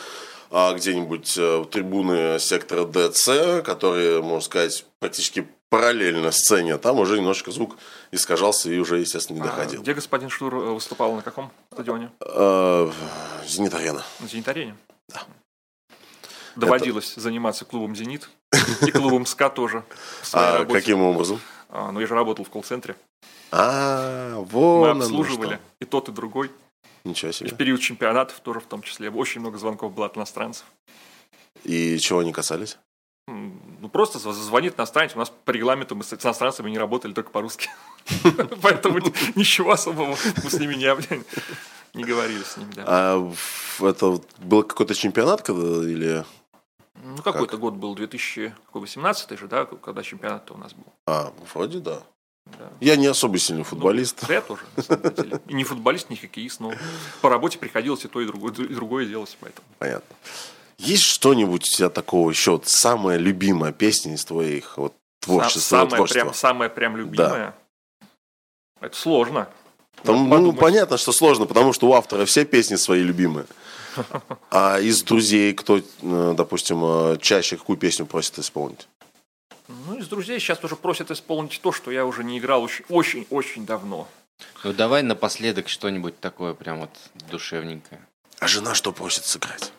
а где-нибудь трибуны сектора ДЦ, которые, можно сказать, практически параллельно сцене, там уже немножко звук искажался и уже, естественно, не доходил. Где господин Шнур выступал, на каком стадионе? Зенит-арена. На Зенит-арене? Да. Доводилось заниматься клубом «Зенит» и клубом «СКА» тоже. А каким образом? Ну, я же работал в колл-центре. Мы обслуживали и тот, и другой. Ничего себе. И в период чемпионатов тоже, в том числе. Очень много звонков было от иностранцев. И чего они касались? Ну, просто звонит иностранец. У нас по регламенту мы с иностранцами не работали, только по-русски. Поэтому ничего особого мы с ними не говорили. А это был какой-то чемпионат когда или... Ну, какой-то год был, 2018 же, да, когда чемпионат-то у нас был. Вроде да. Я не особо сильный футболист. Ну, я тоже, на самом деле. И не футболист, не хоккеист, но по работе приходилось и то, и другое делать, поэтому. Понятно. Есть что-нибудь у тебя такого еще, вот, самая любимая песня из твоих вот, творчества? Самая прям любимая? Да. Это сложно. Там, понятно, что сложно, потому что у автора все песни свои любимые. А из друзей кто, допустим, чаще какую песню просит исполнить? Ну, из друзей сейчас уже просят исполнить то, что я уже не играл очень-очень давно. Ну, давай напоследок что-нибудь такое прям вот душевненькое. А жена что просит сыграть?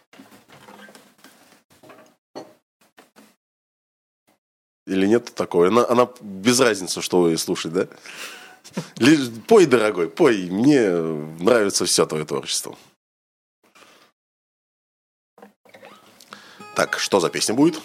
Или нет такого? Она без разницы, что слушать, да? Пой, дорогой, пой. Мне нравится все твое творчество. Так, что за песня будет?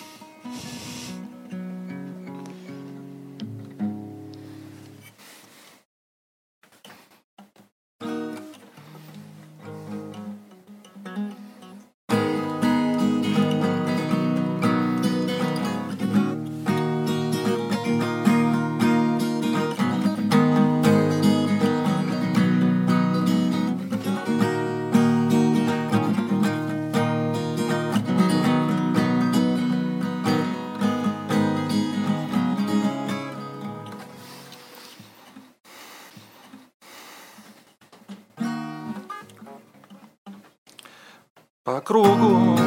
По кругу,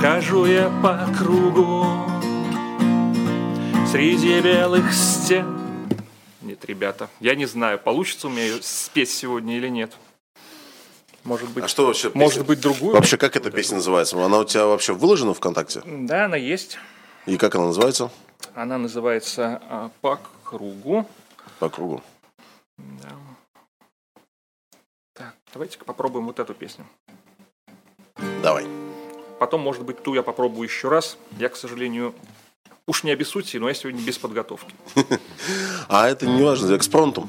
хожу я по кругу, среди белых стен. Нет, ребята, я не знаю, получится у меня ее спеть сегодня или нет. Может быть, что вообще, может быть другую. Вообще, как эта песня называется? Она у тебя вообще выложена ВКонтакте? Да, она есть. И как она называется? Она называется «По кругу». По кругу. Да. Давайте-ка попробуем вот эту песню. Давай. Потом, может быть, ту я попробую еще раз. Я, к сожалению, уж не обессудьте, но я сегодня без подготовки. А это не важно, экспромтом.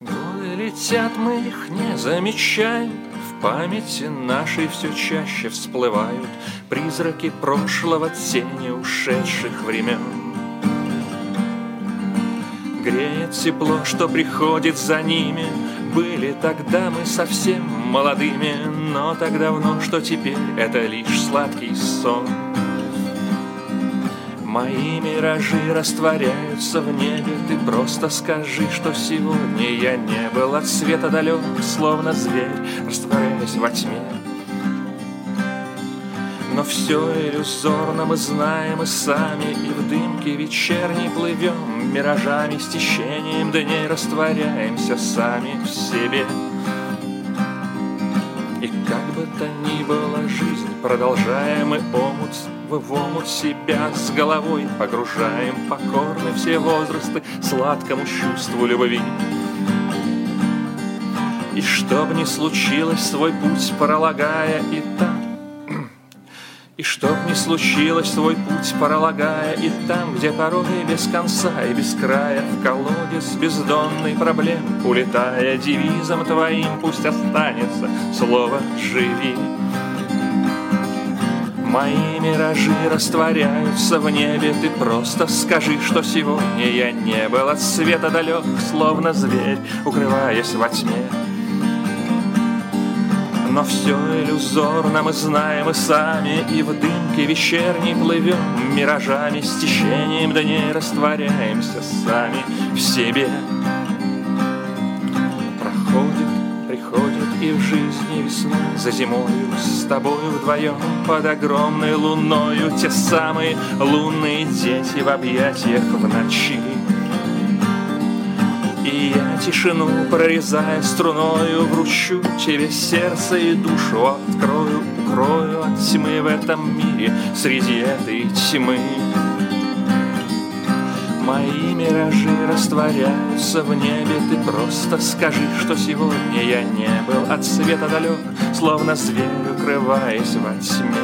Годы летят, мы их не замечаем. В памяти нашей все чаще всплывают призраки прошлого, тени ушедших времен. Греет тепло, что приходит за ними. Были тогда мы совсем молодыми, но так давно, что теперь это лишь сладкий сон. Мои миражи растворяются в небе. Ты просто скажи, что сегодня я не был от света далек, словно зверь, растворяясь во тьме. Но все иллюзорно мы знаем и сами, и в дымке вечерней плывем миражами, с течением дней растворяемся сами в себе. И как бы то ни было, жизнь продолжаем, и омут, в омут себя с головой погружаем, покорны все возрасты сладкому чувству любви. И чтоб ни случилось, свой путь пролагая и так. И чтоб не случилось твой путь паралогая, и там, где порога без конца и без края, в колодец бездонный проблем улетая, девизом твоим пусть останется слово «живи». Мои миражи растворяются в небе, ты просто скажи, что сегодня я не был от света далек, словно зверь, укрываясь во тьме. Но все иллюзорно мы знаем и сами, и в дымке вечерней плывем миражами, с течением дней растворяемся сами в себе. Проходит, приходит и в жизни весна за зимою, с тобою вдвоем под огромной луною, те самые лунные дети в объятиях в ночи. И я тишину, прорезая струною, вручу тебе сердце и душу, открою, укрою от тьмы в этом мире, среди этой тьмы. Мои миражи растворяются в небе, ты просто скажи, что сегодня я не был от света далек, словно зверь, укрываясь во тьме.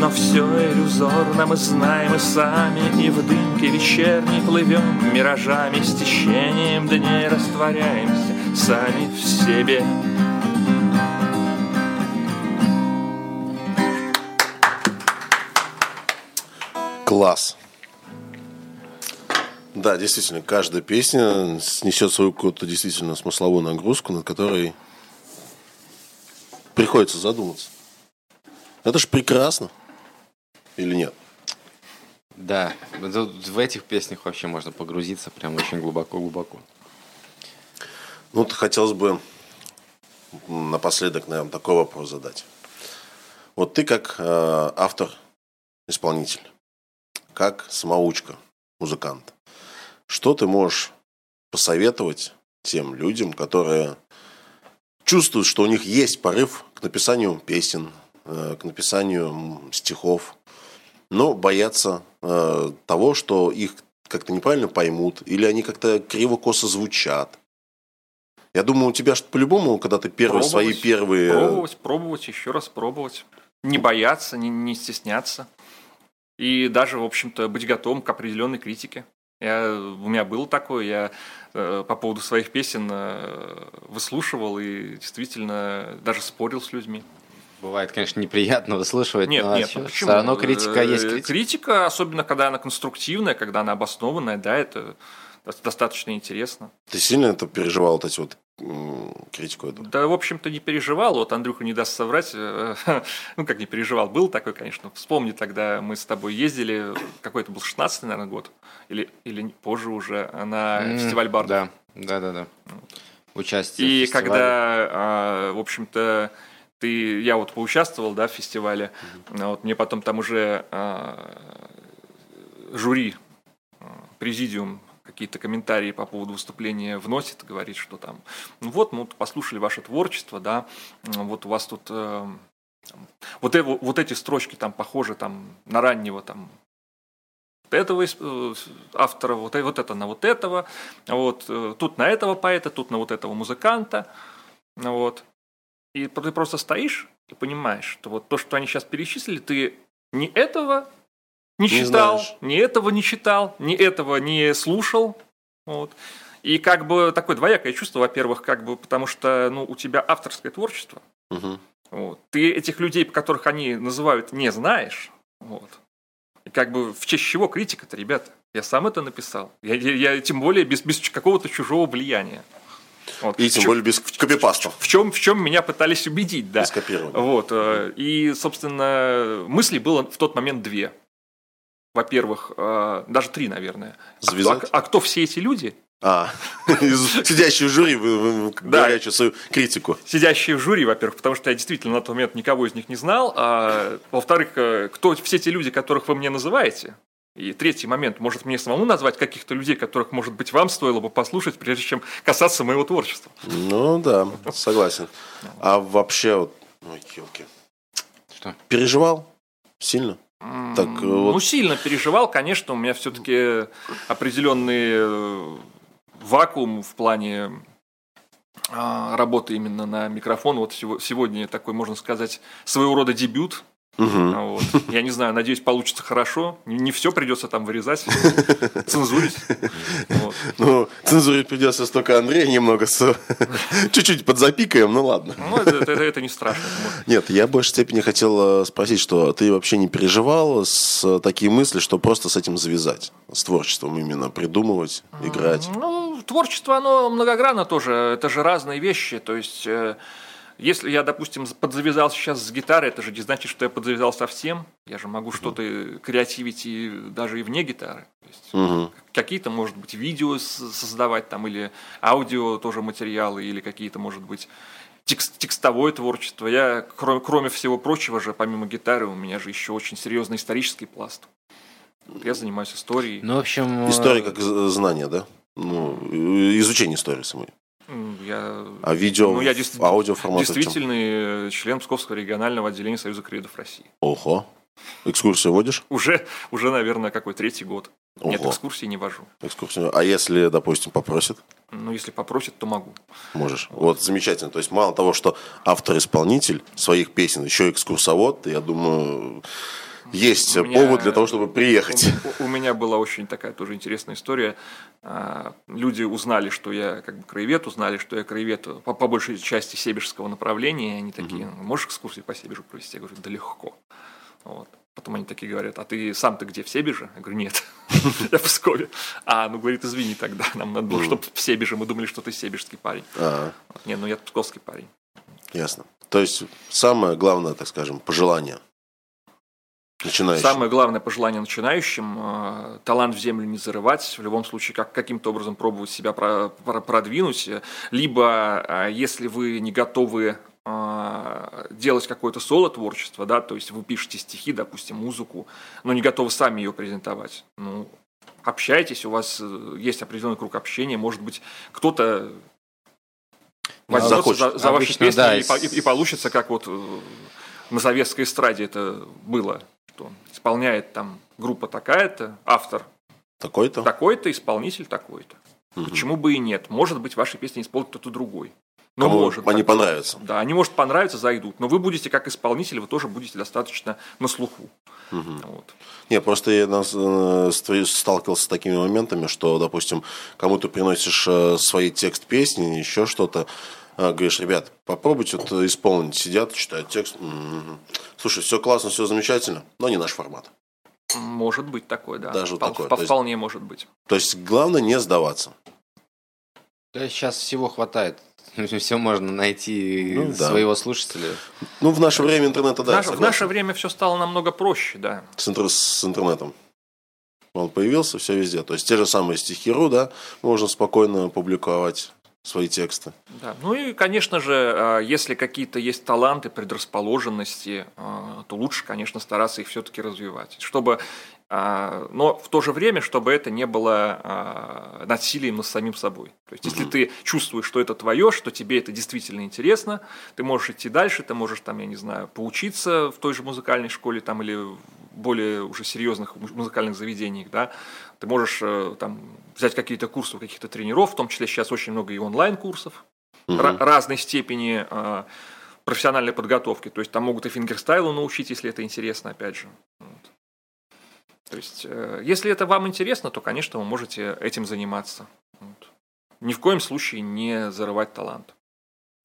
Но все иллюзорно мы знаем и сами, и в дымке вечерней плывем миражами, с течением дней растворяемся сами в себе. Класс. Да, действительно, каждая песня несет свою какую-то действительно смысловую нагрузку, над которой приходится задуматься. Это же прекрасно. Или нет? Да, в этих песнях вообще можно погрузиться прям очень глубоко-глубоко. Ну, вот хотелось бы напоследок, наверное, такой вопрос задать. Вот ты как автор-исполнитель, как самоучка, музыкант, что ты можешь посоветовать тем людям, которые чувствуют, что у них есть порыв к написанию песен, к написанию стихов, но боятся того, что их как-то неправильно поймут, или они как-то криво-косо звучат. Я думаю, у тебя что по-любому, когда ты свои первые... Пробовать, еще раз пробовать. Не бояться, не стесняться. И даже, в общем-то, быть готовым к определенной критике. У меня было такое, я по поводу своих песен выслушивал и действительно даже спорил с людьми. Бывает, конечно, неприятно выслушивать, но почему? Все равно критика есть критика. Критика, особенно когда она конструктивная, когда она обоснованная, да, это достаточно интересно. Ты сильно это переживал, вот эти вот критику? Да, в общем-то, не переживал, вот Андрюха не даст соврать, ну, как не переживал, был такой, конечно, вспомни, тогда мы с тобой ездили, какой-то был 16-й, наверное, год, или позже уже, на фестиваль Бард. Да. Участие и в фестивале. Когда, в общем-то, я вот поучаствовал, да, в фестивале, вот мне потом там уже жюри, президиум какие-то комментарии по поводу выступления вносит, говорит, что там, ну вот, мы послушали ваше творчество, да, вот у вас тут вот эти строчки там похожи там на раннего там этого автора, вот это на вот этого, вот тут на этого поэта, тут на вот этого музыканта, вот. И ты просто стоишь и понимаешь, что вот то, что они сейчас перечислили, ты ни этого не читал, не слушал. Вот. И как бы такое двоякое чувство, во-первых, как бы, потому что у тебя авторское творчество. Угу. Вот. Ты этих людей, которых они называют, не знаешь. Вот. И как бы в честь чего критика-то, ребята? Я сам это написал. Я тем более без какого-то чужого влияния. Вот. И тем более без копипастов. В чем меня пытались убедить, да. Без копирования. Вот. И, собственно, мыслей было в тот момент две. Во-первых, даже три, наверное. А кто все эти люди? Сидящие в жюри, горячую свою критику. Сидящие в жюри, во-первых, потому что я действительно на тот момент никого из них не знал. Во-вторых, кто все те люди, которых вы мне называете? И третий момент, может, мне самому назвать каких-то людей, которых, может быть, вам стоило бы послушать, прежде чем касаться моего творчества. Ну да, согласен. А вообще, ой, ёлки. Что? Переживал? Сильно? Так, сильно переживал, конечно. У меня все-таки определенный вакуум в плане работы именно на микрофон. Вот сегодня такой, можно сказать, своего рода дебют. Вот. Я не знаю, надеюсь, получится хорошо. Не все придется там вырезать, цензурить. Вот. Ну, цензурить придется столько Андрея немного. Чуть-чуть подзапикаем, ну ладно. Ну, это не страшно. Нет, я в большей степени хотел спросить, что ты вообще не переживал с такие мысли, что просто с этим завязать, с творчеством именно придумывать, играть? Ну, творчество, оно многогранно тоже. Это же разные вещи, то есть... Если я, допустим, подзавязался сейчас с гитарой, это же не значит, что я подзавязал совсем. Я же могу что-то креативить и даже и вне гитары. То есть, какие-то, может быть, видео создавать там, или аудио тоже материалы, или какие-то, может быть, текстовое творчество. Я, кроме всего прочего же, помимо гитары, у меня же еще очень серьезный исторический пласт. Я занимаюсь историей. Ну, в общем... История как знание, да? Ну, изучение истории самой. А видео, ну, я аудиоформат? Действительный член Псковского регионального отделения Союза кредов России. Ого. Экскурсии водишь? Уже, наверное, какой третий год. Ого. Нет, экскурсии не вожу. Экскурсии. А если, допустим, попросят? Ну, если попросят, то могу. Можешь. Вот замечательно. То есть, мало того, что автор-исполнитель своих песен, еще экскурсовод, я думаю... Есть повод для того, чтобы приехать. У меня была очень такая тоже интересная история. Люди узнали, что я как бы краевед, узнали, что я краевед по большей части сибирского направления. И они такие: можешь экскурсии по Сибирю провести? Я говорю: да легко. Вот. Потом они такие говорят: а ты сам-то где, в Себеже? Я говорю: нет, я в Пскове. А, ну, говорит, извини тогда, нам надо было, чтобы в Себеже, мы думали, что ты сибирский парень. Не, ну я псковский парень. Ясно. То есть самое главное, так скажем, пожелание. Самое главное пожелание начинающим – талант в землю не зарывать, в любом случае каким-то образом пробовать себя продвинуть, либо если вы не готовы делать какое-то соло-творчество, да, то есть вы пишете стихи, допустим, музыку, но не готовы сами ее презентовать, ну, общайтесь, у вас есть определенный круг общения, может быть, кто-то возьмется за ваши песни, да, и получится, как вот на советской эстраде это было. Исполняет там группа такая-то, автор такой-то, такой-то, исполнитель такой-то. Почему бы и нет? Может быть, ваши песни исполнит кто-то другой. Но кому может, они понравятся. Да, они, может, понравятся, зайдут. Но вы будете, как исполнитель, вы тоже будете достаточно на слуху. Вот. Не, просто я сталкивался с такими моментами, что, допустим, кому-то приносишь свои текст песни, еще что-то, говоришь: ребят, попробуйте это исполнить. Сидят, читают текст. Слушай, все классно, все замечательно, но не наш формат. Может быть такое, да. Даже вот такое. Вполне может быть. То есть, главное не сдаваться. То есть, сейчас всего хватает. Все можно найти, ну, своего слушателя. Ну, в наше время интернета, да. В наше время все стало намного проще, да. С интернетом. Он появился, все везде. То есть, те же самые стихи.ру, да, можно спокойно публиковать свои тексты. Да. Ну и, конечно же, если какие-то есть таланты, предрасположенности, то лучше, конечно, стараться их все-таки развивать. Чтобы, но в то же время, чтобы это не было насилием над самим собой. То есть, если ты чувствуешь, что это твое, что тебе это действительно интересно, ты можешь идти дальше, ты можешь, там, я не знаю, поучиться в той же музыкальной школе там, или в более уже серьезных музыкальных заведениях, да, ты можешь там взять какие-то курсы у каких-то тренеров, в том числе сейчас очень много и онлайн-курсов разной степени профессиональной подготовки. То есть там могут и фингерстайлу научить, если это интересно, опять же. Вот. То есть, если это вам интересно, то, конечно, вы можете этим заниматься. Вот. Ни в коем случае не зарывать талант.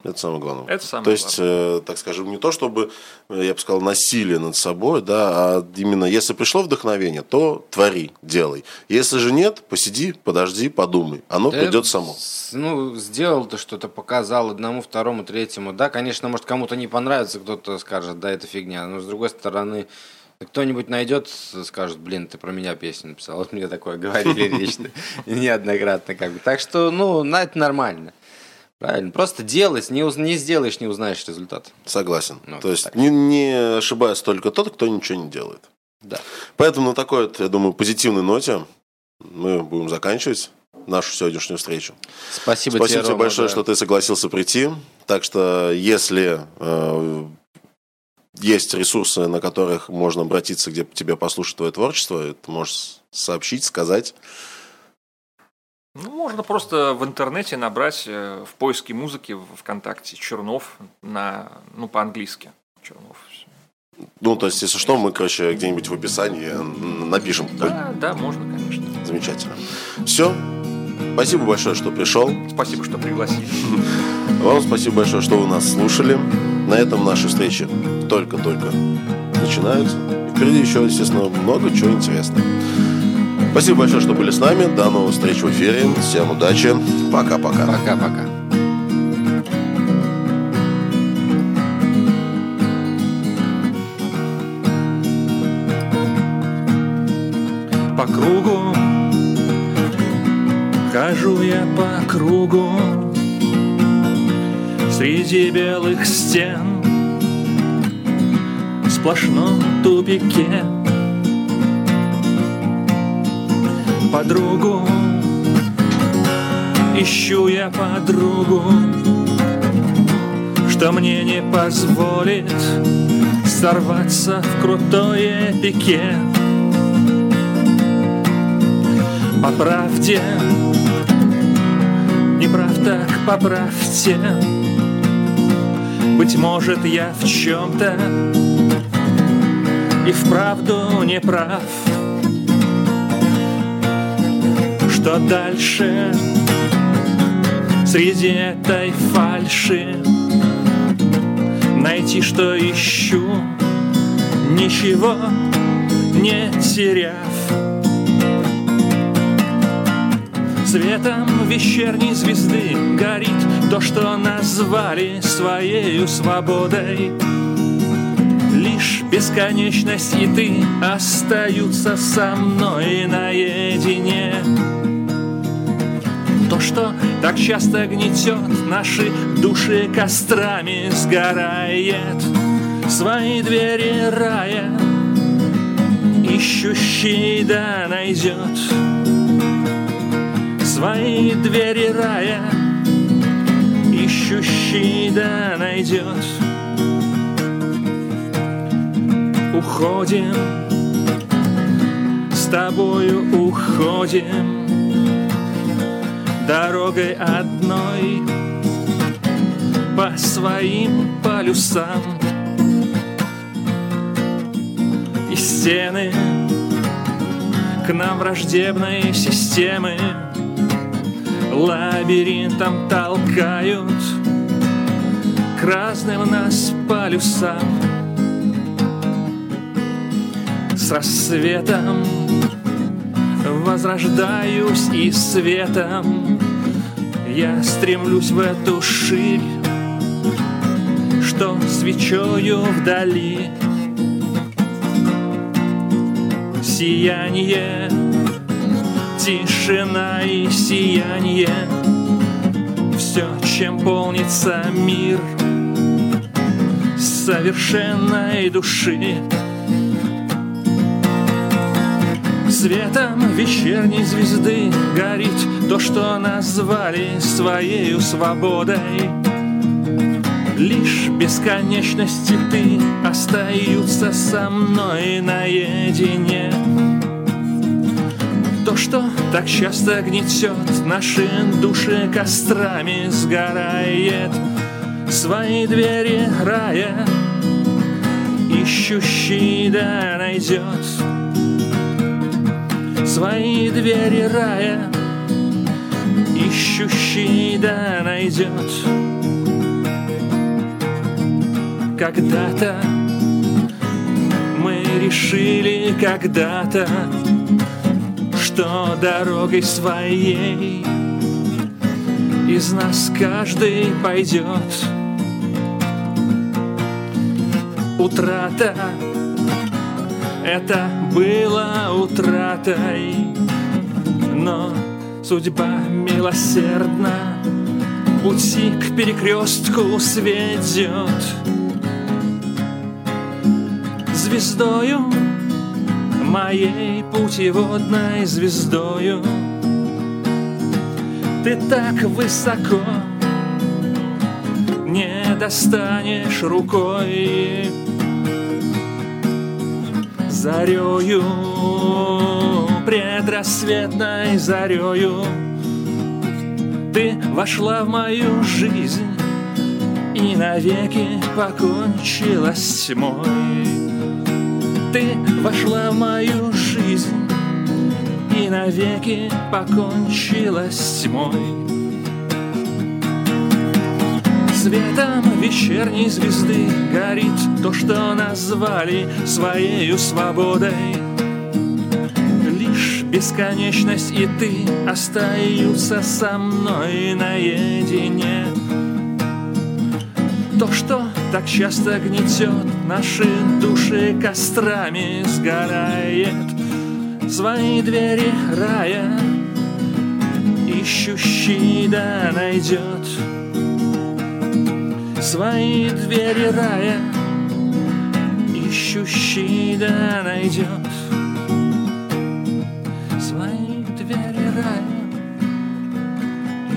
Это самое главное. Это самое главное. Так скажем, не то чтобы, я бы сказал, насилие над собой, да, а именно если пришло вдохновение, то твори, делай. Если же нет, посиди, подожди, подумай. Оно придет само. Ну, сделал ты что-то, показал одному, второму, третьему. Да, конечно, может, кому-то не понравится, кто-то скажет: да, это фигня. Но с другой стороны, кто-нибудь найдет, скажет: блин, ты про меня песню написал. Вот мне такое говорили лично, неоднократно как бы. Так что, ну, это нормально. Правильно, просто делай, не сделаешь, не узнаешь результат. Согласен. Ну, то есть не ошибается только тот, кто ничего не делает. Да. Поэтому на такой, я думаю, позитивной ноте мы будем заканчивать нашу сегодняшнюю встречу. Спасибо тебе, Рома, большое, что ты согласился прийти. Так что, если есть ресурсы, на которых можно обратиться, где тебя послушать твое творчество, ты можешь сообщить, сказать. Ну, можно просто в интернете набрать в поиске музыки в ВКонтакте Чернов по-английски. Чернов. Ну, то есть, если что, мы, короче, где-нибудь в описании напишем. Да, можно, конечно. Замечательно. Все. Спасибо большое, что пришел. Спасибо, что пригласили. Вам спасибо большое, что вы нас слушали. На этом наши встречи только-только начинаются. И впереди еще, естественно, много чего интересного. Спасибо большое, что были с нами. До новых встреч в эфире. Всем удачи. Пока-пока. Пока-пока. По кругу хожу я, по кругу среди белых стен, в сплошном тупике. Подругу ищу я, подругу, что мне не позволит сорваться в крутое пике. По правде, не прав так, поправьте. Быть может, я в чем-то и вправду не прав. Что дальше среди этой фальши найти, что ищу, ничего не теряв? Светом вечерней звезды горит то, что назвали своею свободой. Лишь бесконечность и ты остаются со мной наедине. То, что так часто гнетет наши души, кострами сгорает. Свои двери рая ищущий да найдет. Свои двери рая ищущий да найдет. Уходим, с тобою уходим дорогой одной по своим полюсам. И стены к нам враждебной системы лабиринтом толкают к разным нас полюсам. С рассветом возрождаюсь и светом я стремлюсь в эту ширь, что свечою вдали сияние. Тишина и сияние, все, чем полнится мир совершенной души. Светом вечерней звезды горит то, что назвали своею свободой. Лишь бесконечности ты остаются со мной наедине. То, что так часто гнетет наши души, кострами сгорает. Свои двери рая ищущий да найдет. Свои двери рая ищущий да найдет. Когда-то мы решили, когда-то, что дорогой своей из нас каждый пойдет. Утрата, это было утратой, но судьба милосердна, пути к перекрестку сведет. Звездою моей путеводной звездою ты так высоко не достанешь рукой. Зарею, предрассветной зарею Ты вошла в мою жизнь и навеки покончила с тьмой. Ты вошла в мою жизнь и навеки покончила с тьмой. Светом вечерней звезды горит то, что назвали своею свободой. Лишь бесконечность и ты остаются со мной наедине. То, что так часто гнетет наши души, кострами сгорает. Свои двери рая ищущий да найдет. Свои двери рая ищущий да найдет. Свои двери рая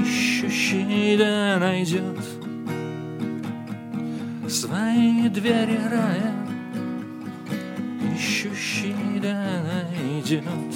ищущий да найдет. Свои двери рая ищущий да найдет.